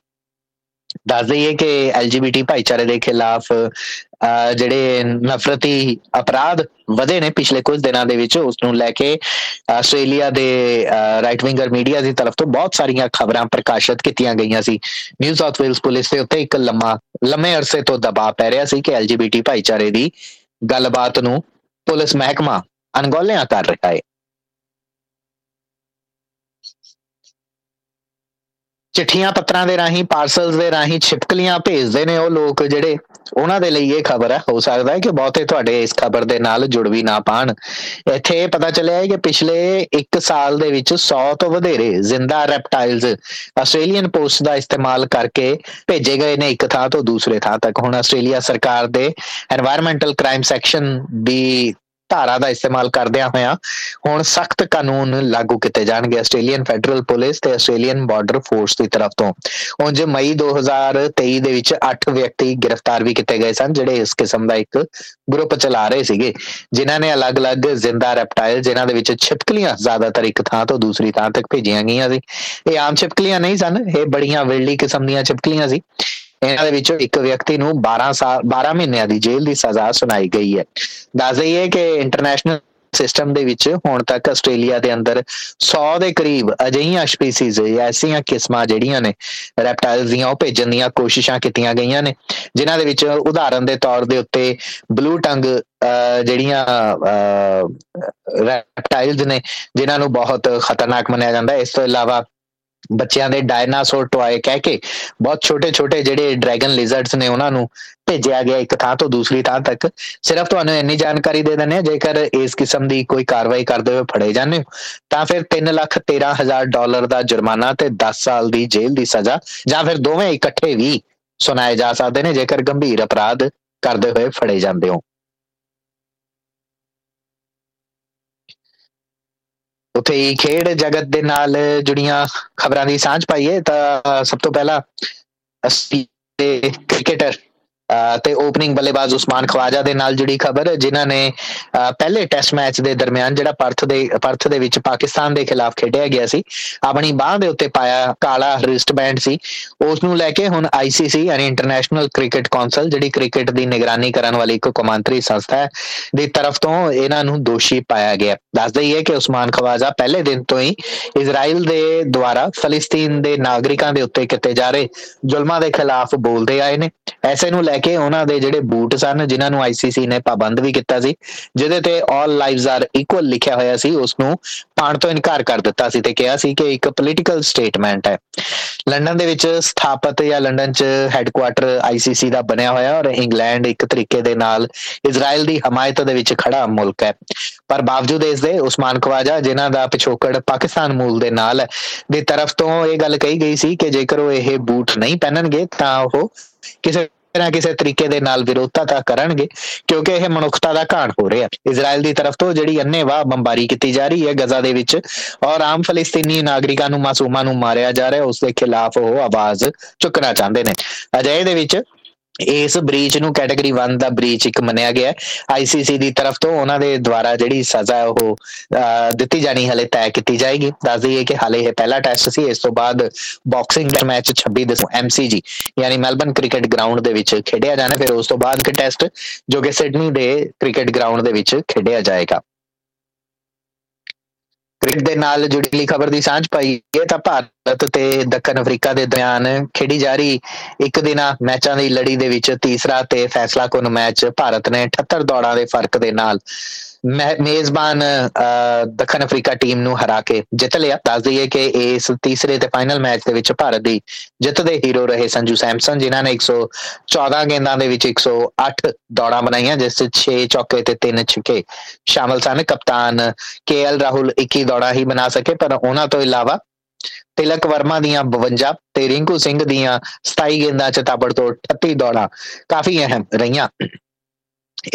ਦੱਸ ਦਈਏ ਕਿ LGBT ਭਾਈਚਾਰੇ ਦੇ ਖਿਲਾਫ ਜਿਹੜੇ ਨਫ਼ਰਤੀ ਅਪਰਾਧ ਵਧੇ ਨੇ ਪਿਛਲੇ ਕੁਝ ਦਿਨਾਂ ਦੇ ਵਿੱਚ, ਉਸ ਨੂੰ ਲੈ ਕੇ ਆਸਟ੍ਰੇਲੀਆ ਦੇ ਰਾਈਟ ਵਿੰਗਰ ਮੀਡੀਆ ਦੀ ਤਰਫ ਤੋਂ ਬਹੁਤ ਸਾਰੀਆਂ ਖਬਰਾਂ ਪ੍ਰਕਾਸ਼ਿਤ ਕੀਤੀਆਂ ਗਈਆਂ ਸੀ। ਨਿਊ ਸਾਊਥ ਵੇਲਸ ਪੁਲਿਸ ਦੇ ਉੱਤੇ ਇੱਕ ਲੰਮੇ ਅਰਸੇ ਤੋਂ ਦਬਾਅ ਪੈ ਰਿਹਾ ਸੀ ਕਿ LGBT ਭਾਈਚਾਰੇ ਦੀ ਗੱਲਬਾਤ ਨੂੰ ਪੁਲਿਸ ਮਹਿਕਮਾ ਅਣਗੌਲਿਆਂ ਕਰ ਰਿਹਾ ਹੈ। ਚਿੱਠੀਆਂ ਪੱਤਰਾਂ ਦੇ ਰਾਹੀਂ, ਪਾਰਸਲ ਦੇ ਰਾਹੀਂ ਛਿਪਕਲੀਆਂ ਭੇਜਦੇ ਨੇ ਉਹ ਲੋਕ ਜਿਹੜੇ, ਉਹਨਾਂ ਦੇ ਲਈ ਇਹ ਖਬਰ ਹੈ। ਹੋ ਸਕਦਾ ਹੈ ਕਿ ਬਹੁਤੇ ਤੁਹਾਡੇ ਇਸ ਖਬਰ ਦੇ ਨਾਲ ਜੁੜ ਵੀ ਨਾ ਪਾਣ। ਇੱਥੇ ਇਹ ਪਤਾ ਚੱਲਿਆ ਹੈ ਕਿ ਪਿਛਲੇ 1 ਸਾਲ ਦੇ ਵਿੱਚ 100 ਤੋਂ ਵਧੇਰੇ ਜ਼ਿੰਦਾ ਰੈਪਟਾਈਲਸ ਆਸਟ੍ਰੇਲੀਅਨ ਪੋਸਟ ਦਾ ਇਸਤੇਮਾਲ ਕਰਕੇ ਭੇਜੇ ਗਏ ਨੇ ਇੱਕ ਥਾਂ ਤੋਂ ਦੂਸਰੇ ਥਾਂ ਤੱਕ। ਹੁਣ ਆਸਟ੍ਰੇਲੀਆ ਸਰਕਾਰ ਦੇ ਐਨਵਾਇਰਨਮੈਂਟਲ ਕ੍ਰਾਈਮ ਸੈਕਸ਼ਨ ਦੀ ਧਾਰਾ ਦਾ ਇਸਤੇਮਾਲ ਕਰਦਿਆਂ ਹੋਇਆ ਹੁਣ ਸਖਤ ਕਾਨੂੰਨ ਲਾਗੂ ਕੀਤੇ ਜਾਣਗੇ ਆਸਟ੍ਰੇਲੀਅਨ ਫੈਡਰਲ ਪੁਲਿਸ ਤੇ ਆਸਟ੍ਰੇਲੀਅਨ ਬਾਰਡਰ ਫੋਰਸ ਦੀ ਤਰਫ ਤੋਂ। ਉਂਝ ਮਈ 2023 ਦੇ ਵਿੱਚ 8 ਵਿਅਕਤੀ ਗ੍ਰਿਫਤਾਰ ਵੀ ਕੀਤੇ ਗਏ ਸਨ ਜਿਹੜੇ ਇਸ ਕਿਸਮ ਦਾ ਇੱਕ ਗਰੁੱਪ ਚਲਾ ਰਹੇ ਸੀਗੇ, ਜਿਨ੍ਹਾਂ ਨੇ ਅਲੱਗ-ਅਲੱਗ ਜ਼ਿੰਦਾ ਰੈਪਟਾਈਲ, ਜਿਨ੍ਹਾਂ ਦੇ ਵਿੱਚ ਛਿਪਕਲੀਆਂ ਜ਼ਿਆਦਾਤਰ ਇੱਕ ਥਾਂ ਤੋਂ ਦੂਸਰੀ ਥਾਂ ਤੱਕ ਭੇਜੀਆਂ ਗਈਆਂ ਸੀ। ਇਹ ਆਮ ਛਿਪਕਲੀਆਂ ਨਹੀਂ ਸਨ, ਇਹ ਬੜੀਆਂ ਵਿਰਲੀ ਕਿਸਮ ਦੀਆਂ ਛਿਪਕਲੀਆਂ ਸੀ। ਇਹਨਾਂ ਦੇ ਵਿੱਚੋਂ ਇੱਕ ਵਿਅਕਤੀ ਨੂੰ 12 ਮਹੀਨਿਆਂ ਦੀ ਜੇਲ੍ਹ ਦੀ ਸਜ਼ਾ ਸੁਣਾਈ ਗਈ ਹੈ। ਦੱਸ ਦਈਏ ਕਿ ਇੰਟਰਨੈਸ਼ਨਲ ਸਿਸਟਮ ਦੇ ਵਿੱਚ ਹੁਣ ਤੱਕ ਆਸਟ੍ਰੇਲੀਆ ਦੇ ਅੰਦਰ 100 ਦੇ ਕਰੀਬ ਅਜਿਹੀਆਂ ਸਪੀਸੀਜ਼, ਐਸੀਆਂ ਕਿਸਮਾਂ ਜਿਹੜੀਆਂ ਨੇ ਰੈਪਟਾਈਲਸ ਦੀਆਂ, ਉਹ ਭੇਜਣ ਦੀਆਂ ਕੋਸ਼ਿਸ਼ਾਂ ਕੀਤੀਆਂ ਗਈਆਂ ਨੇ, ਜਿਨ੍ਹਾਂ ਦੇ ਵਿੱਚ ਉਦਾਹਰਨ ਦੇ ਤੌਰ ਦੇ ਉੱਤੇ ਬਲੂ ਟੰਗ ਜਿਹੜੀਆਂ ਰੈਪਟਾਈਲਸ ਨੇ, ਜਿਨ੍ਹਾਂ ਨੂੰ ਬਹੁਤ ਖਤਰਨਾਕ ਮੰਨਿਆ ਜਾਂਦਾ। ਇਸ ਤੋਂ ਇਲਾਵਾ ਬੱਚਿਆਂ ਦੇ ਡਾਇਨਾਸੌਰ ਟੋਏ ਕਹਿ ਕੇ ਬਹੁਤ ਛੋਟੇ-ਛੋਟੇ ਜਿਹੜੇ ਡਰੈਗਨ ਲਿਜ਼ਰਡਸ ਨੇ, ਉਹਨਾਂ ਨੂੰ ਭੇਜਿਆ ਗਿਆ ਇੱਕ ਥਾਂ ਤੋਂ ਦੂਸਰੀ ਥਾਂ ਤੱਕ। ਸਿਰਫ ਤੁਹਾਨੂੰ ਇੰਨੀ ਜਾਣਕਾਰੀ ਦੇ ਦਿੰਦੇ ਹਾਂ, ਜੇਕਰ ਇਸ ਕਿਸਮ ਦੀ ਕੋਈ ਕਾਰਵਾਈ ਕਰਦੇ ਹੋਏ ਫੜੇ ਜਾਂਦੇ ਹੋ ਤਾਂ ਫਿਰ $3,13,000 ਦਾ ਜੁਰਮਾਨਾ ਤੇ 10 ਸਾਲ ਦੀ ਜੇਲ੍ਹ ਦੀ ਸਜ਼ਾ, ਜਾਂ ਫਿਰ ਦੋਵੇਂ ਇਕੱਠੇ ਵੀ ਸੁਣਾਏ ਜਾ ਸਕਦੇ ਨੇ ਜੇਕਰ ਗੰਭੀਰ ਅਪਰਾਧ ਕਰਦੇ ਹੋਏ ਫੜੇ ਜਾਂਦੇ ਹੋ। ਉੱਥੇ ਹੀ ਖੇਡ ਜਗਤ ਦੇ ਨਾਲ ਜੁੜੀਆਂ ਖਬਰਾਂ ਦੀ ਸਾਂਝ ਪਾਈਏ ਤਾਂ ਸਭ ਤੋਂ ਪਹਿਲਾਂ ਕ੍ਰਿਕਟਰ ਤੇ ਓਪਨਿੰਗ ਬੱਲੇਬਾਜ਼ ਉਸਮਾਨ ਖਵਾਜਾ ਦੇ ਨਾਲ ਜੁੜੀ ਖਬਰ, ਜਿਨ੍ਹਾਂ ਨੇ ਪਹਿਲੇ ਟੈਸਟ ਮੈਚ ਦੇ ਦਰਮਿਆਨ ਜਿਹੜਾ ਪਰਥ ਦੇ ਵਿੱਚ ਪਾਕਿਸਤਾਨ ਦੇ ਖਿਲਾਫ ਖੇਡਿਆ ਗਿਆ ਸੀ, ਆਪਣੀ ਬਾਂਹ ਦੇ ਉੱਤੇ ਪਾਇਆ ਕਾਲਾ ਰਿਸਟ ਬੈਂਡ ਸੀ। ਉਸ ਨੂੰ ਲੈ ਕੇ ਹੁਣ ICC ਯਾਨੀ ਇੰਟਰਨੈਸ਼ਨਲ ਕ੍ਰਿਕਟ ਕੌਂਸਲ, ਜਿਹੜੀ ਕ੍ਰਿਕਟ ਦੀ ਨਿਗਰਾਨੀ ਕਰਨ ਵਾਲੀ ਇੱਕ ਕੌਮਾਂਤਰੀ ਸੰਸਥਾ ਹੈ, ਦੀ ਤਰਫ ਤੋਂ ਇਹਨਾਂ ਨੂੰ ਦੋਸ਼ੀ ਪਾਇਆ ਗਿਆ। ਦੱਸ ਦਈਏ ਕਿ ਉਸਮਾਨ ਖਵਾਜਾ ਪਹਿਲੇ ਦਿਨ ਤੋਂ ਹੀ ਇਜ਼ਰਾਈਲ ਦੇ ਦੁਆਰਾ ਫਲਸਤੀਨ ਦੇ ਨਾਗਰਿਕਾਂ ਦੇ ਉੱਤੇ ਕੀਤੇ ਜਾ ਰਹੇ ਜ਼ੁਲਮਾਂ ਦੇ ਖਿਲਾਫ ਬੋਲਦੇ ਆਏ ਨੇ। ਐਸੇ ਨੂੰ ਲੈ ਕੇ ਉਹਨਾਂ ਦੇ ਜਿਹੜੇ ਬੂਟ ਸਨ, ਜਿਨ੍ਹਾਂ ਨੂੰ ICC ਨੇ ਪਾਬੰਦ ਵੀ ਕੀਤਾ ਸੀ, ਜਿਹਦੇ ਤੇ ਆਲ ਲਾਈਵਸ ਆਰ ਇਕੁਅਲ ਲਿਖਿਆ ਹੋਇਆ ਸੀ, ਉਸ ਨੂੰ ਪਾਉਣ ਤੋਂ ਇਨਕਾਰ ਕਰ ਦਿੱਤਾ ਸੀ ਤੇ ਕਿਹਾ ਸੀ ਕਿ ਇੱਕ ਪੋਲੀਟੀਕਲ ਸਟੇਟਮੈਂਟ ਹੈ। ਲੰਡਨ ਦੇ ਵਿੱਚ ਸਥਾਪਿਤ ਜਾਂ ਲੰਡਨ 'ਚ ਹੈੱਡਕੁਆਟਰ ICC ਦਾ ਬਣਿਆ ਹੋਇਆ, ਔਰ ਇੰਗਲੈਂਡ ਇੱਕ ਤਰੀਕੇ ਦੇ ਨਾਲ ਇਜ਼ਰਾਈਲ ਦੀ ਹਮਾਇਤ ਦੇ ਵਿੱਚ ਖੜਾ ਮੁਲਕ ਹੈ। ਪਰ ਬਾਵਜੂਦ ਇਸ ਦੇ ਉਸਮਾਨ ਖਵਾਜਾ, ਜਿਨ੍ਹਾਂ ਦਾ ਪਿਛੋਕੜ ਪਾਕਿਸਤਾਨ ਮੂਲ ਦੇ ਨਾਲ ਹੈ, ਦੀ ਤਰਫ ਤੋਂ ਇਹ ਗੱਲ ਕਹੀ ਗਈ ਸੀ ਕਿ ਜੇਕਰ ਉਹ ਇਹ ਬੂਟ ਨਹੀਂ ਪਹਿਨਣਗੇ ਤਾਂ ਉਹ ਕਿਸੇ ਤਰੀਕੇ ਦੇ ਨਾਲ ਵਿਰੋਧਤਾ ਕਰਨਗੇ, ਕਿਉਂਕਿ ਇਹ ਮਨੁੱਖਤਾ ਦਾ ਘਾਣ ਹੋ ਰਿਹਾ। ਇਜ਼ਰਾਈਲ ਦੀ ਤਰਫ ਤੋਂ ਜਿਹੜੀ ਅੰਨ੍ਹੇਵਾਹ ਬੰਬਾਰੀ ਕੀਤੀ ਜਾ ਰਹੀ ਹੈ ਗਜ਼ਾ ਦੇ ਵਿੱਚ, ਔਰ ਆਮ ਫਲਸਤੀਨੀ ਨਾਗਰਿਕਾਂ ਨੂੰ, ਮਾਸੂਮਾਂ ਨੂੰ ਮਾਰਿਆ ਜਾ ਰਿਹਾ, ਉਸ ਦੇ ਖਿਲਾਫ ਉਹ ਆਵਾਜ਼ ਚੁੱਕਣਾ ਚਾਹੁੰਦੇ ਨੇ। ਅਜਿਹੇ ਦੇ ਵਿੱਚ ਇਸ ਬ੍ਰੀਚ ਨੂੰ ਕੈਟੇਗਰੀ 1 ਦਾ ਬ੍ਰੀਚ ਇੱਕ ਮੰਨਿਆ ਗਿਆ। ICC ਦੀ ਤਰਫ ਤੋਂ ਉਹਨਾਂ ਦੇ ਦੁਆਰਾ ਜਿਹੜੀ ਸਜ਼ਾ ਉਹ ਦਿੱਤੀ ਜਾਣੀ ਹਲੇ ਤੈਅ ਕੀਤੀ ਜਾਏਗੀ। ਦੱਸ ਦਈਏ ਕਿ ਹਾਲੇ ਇਹ ਪਹਿਲਾ ਟੈਸਟ ਸੀ, ਇਸ ਤੋਂ ਬਾਅਦ ਬਾਕਸਿੰਗ ਦਾ ਮੈਚ 26 ਦਸੰਬਰ MCG ਯਾਨੀ ਮੈਲਬਰਨ ਕ੍ਰਿਕਟ ਗਰਾਊਂਡ ਦੇ ਵਿੱਚ ਖੇਡਿਆ ਜਾਣਾ, ਫਿਰ ਉਸ ਤੋਂ ਬਾਅਦ ਇੱਕ ਟੈਸਟ ਜੋ ਕਿ ਸਿਡਨੀ ਦੇ ਕ੍ਰਿਕਟ ਗਰਾਊਂਡ ਦੇ ਵਿੱਚ ਖੇਡਿਆ ਜਾਏਗਾ। ਕ੍ਰਿਕਟ ਦੇ ਨਾਲ ਜੁੜੀ ਖਬਰ ਦੀ ਸਾਂਝ ਪਾਈਏ ਤਾਂ ਭਾਰਤ ਤੇ ਦੱਖਣ ਅਫਰੀਕਾ ਦੇ ਦਰਮਿਆਨ ਖੇਡੀ ਜਾ ਰਹੀ ਇੱਕ ਦਿਨਾਂ ਮੈਚਾਂ ਦੀ ਲੜੀ ਦੇ ਵਿੱਚ ਤੀਸਰਾ ਤੇ ਫੈਸਲਾਕੁਨ ਮੈਚ ਭਾਰਤ ਨੇ 78 ਦੌੜਾਂ ਦੇ ਫਰਕ ਦੇ ਨਾਲ ਮੇਜ਼ਬਾਨ ਦੱਖਣ ਅਫਰੀਕਾ ਟੀਮ ਨੂੰ ਹਰਾ ਕੇ ਜਿੱਤ ਲਿਆ। ਦੱਸ ਦਈਏ ਕਿ ਇਸ ਤੀਸਰੇ ਤੇ ਫਾਈਨਲ ਮੈਚ ਦੇ ਵਿੱਚ ਭਾਰਤ ਦੀ ਜਿੱਤ ਦੇ ਹੀਰੋ ਰਹੇ ਸੰਜੂ ਸੈਮਸਨ, ਜਿਨ੍ਹਾਂ ਨੇ 114 ਗੇਂਦਾਂ ਦੇ ਵਿੱਚ 108 ਦੌੜਾਂ ਬਣਾਈਆਂ, ਜਿਸ ਵਿੱਚ 6 ਚੌਕੇ ਤੇ 3 ਛੱਕੇ ਸ਼ਾਮਲ ਸਨ। ਕਪਤਾਨ KL ਰਾਹੁਲ 21 ਦੌੜਾਂ ਹੀ ਬਣਾ ਸਕੇ, ਪਰ ਉਹਨਾਂ ਤੋਂ ਇਲਾਵਾ ਤਿਲਕ ਵਰਮਾ ਦੀਆਂ 52 ਤੇ ਰਿੰਕੂ ਸਿੰਘ ਦੀਆਂ 27 ਗੇਂਦਾਂ 'ਚ ਤਾਬੜ ਤੋਂ 38 ਦੌੜਾਂ ਕਾਫੀ ਅਹਿਮ ਰਹੀਆਂ।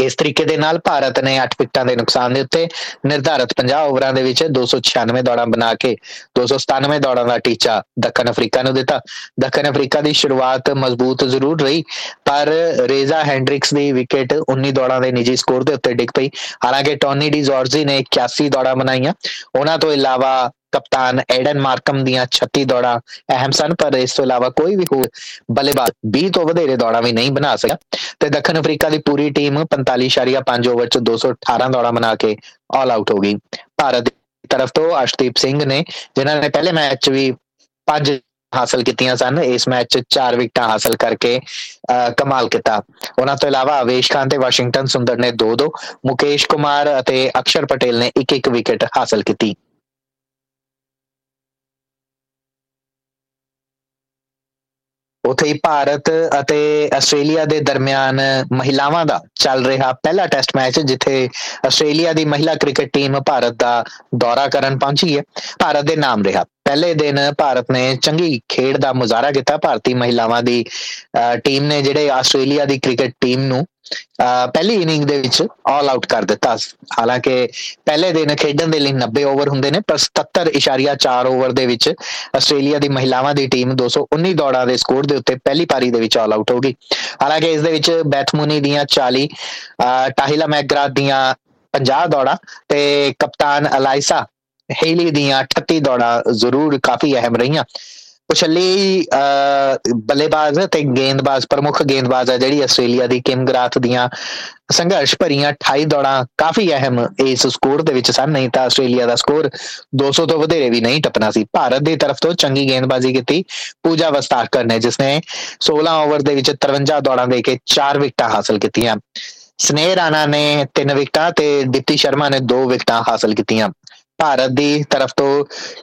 ਇਸ ਤਰੀਕੇ ਦੇ ਨਾਲ ਭਾਰਤ ਨੇ 8 ਵਿਕਟਾਂ ਦੇ ਨੁਕਸਾਨ ਦੇ ਉੱਤੇ ਨਿਰਧਾਰਤ 50 ਓਵਰਾਂ ਦੇ ਵਿੱਚ 296 ਦੌੜਾਂ ਬਣਾ ਕੇ 297 ਦੌੜਾਂ ਦਾ ਟੀਚਾ ਦੱਖਣ ਅਫਰੀਕਾ ਨੂੰ ਦਿੱਤਾ। ਦੱਖਣ ਅਫਰੀਕਾ ਦੀ ਸ਼ੁਰੂਆਤ ਮਜ਼ਬੂਤ ਜ਼ਰੂਰ ਰਹੀ, ਪਰ ਰੇਜ਼ਾ ਹੈਂਡਰਿਕਸ ਦੀ ਵਿਕਟ 19 ਦੌੜਾਂ ਦੇ ਨਿੱਜੀ ਸਕੋਰ ਦੇ ਉੱਤੇ ਡਿੱਗ ਪਈ। ਹਾਲਾਂਕਿ ਟੌਨੀ ਡੀ ਜੋਰਜੀ ਨੇ 81 ਦੌੜਾਂ ਬਣਾਈਆਂ। ਉਹਨਾਂ ਤੋਂ ਇਲਾਵਾ कप्तान एडन मार्कम दियां 36 दौड़ा अहम सन, पर इस तो अलावा कोई भी हो बल्लेबाज 20 तो वधेरे दौड़ा भी नहीं बना सका। ते दक्षिण अफ्रीका दी पूरी टीम 45.5 ओवर च 218 दौड़ा बना के ऑल आउट हो गई। भारत की तरफ तो अर्शदीप सिंह ने, जिन्हां ने पहले मैच भी 5 हासिल कीतियां सन, इस मैच 4 विकटां हासिल करके कमाल किया। उन्हां तो इलावा आवेश खान ते वाशिंगटन सुंदर ने 2-2, मुकेश कुमार अते अक्षर पटेल ने 1-1 विकेट हासिल की। उथे भारत अते आस्ट्रेलिया दे दरमियान महिलावां दा चल रहा पहला टेस्ट मैच, जिथे आस्ट्रेलिया दी महिला क्रिकेट टीम भारत दा दौरा करन पहुंची है, भारत दे नाम रहा। पहले दिन भारत ने चंगी खेड दा मुजाहरा किया। भारतीय महिलावां दी टीम ने जिहड़े आस्ट्रेलिया दी क्रिकेट टीम नू पहली इनिंग दे विच ऑल आउट कर दिता। हालांकि पहले दिन खेडन दे लई 90 ओवर हुंदे ने, पर 77.4 ओवर दे विच आस्ट्रेलिया दी महिलावां दी टीम 219 दौड़ां दे स्कोर दे उत्ते पहली पारी दे विच ऑल आउट हो गई। हालांकि इस दे विच बैथमुनी दियां 40, टाहिला मैकग्राथ दियां 50 दौड़ां ते कप्तान अलाइसा हेली दियां 38 दौड़ा जरूर काफी अहम रही। कुशली बल्लेबाज ते गेंदबाज, प्रमुख गेंदबाज है जिहड़ी आस्ट्रेलिया दी किम ग्राथ दियां संघर्ष भरिया 28 दौड़ा काफी अहम इस स्कोर दे विच सन, नहीं तां आस्ट्रेलिया दा स्कोर 200 तो वधेरे भी नहीं टपना सी। भारत दी तरफ तो चंगी गेंदबाजी की पूजा वस्ताकर ने, जिसने 16 ओवर दे विच 53 दौड़ा दे के 4 विकटां हासिल कीतियां। स्नेह राणा ने 3 विकटां ते दीप्ति शर्मा ने 2 विकटां हासिल कीतियां। भारत दी तरफ तो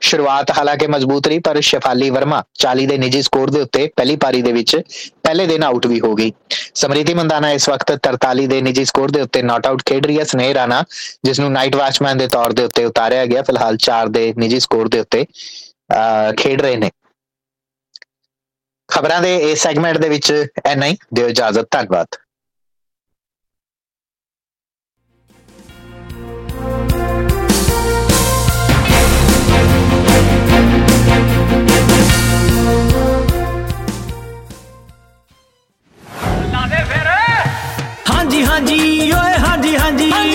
शुरुआत हालांकि मजबूत रही, पर शेफाली वर्मा 40 दे निजी स्कोर दे उत्ते पहली पारी दे विच पहले दिन आउट भी हो गई। समृति मंदाना इस वक्त 43 दे निजी स्कोर दे उत्ते नॉट आउट खेड रही है। स्नेह राणा, जिसनूं नाइट वॉचमैन दे तौर दे उत्ते उतारिया गया, फिलहाल 4 दे निजी स्कोर दे उत्ते खेड रहे ने। खबरां दे इस सैगमेंट दे विच इन्ना ही, दिओ इजाजत, धन्नवाद। हाँ जी, हाँ जी, ओए हाँ जी, हाँ जी।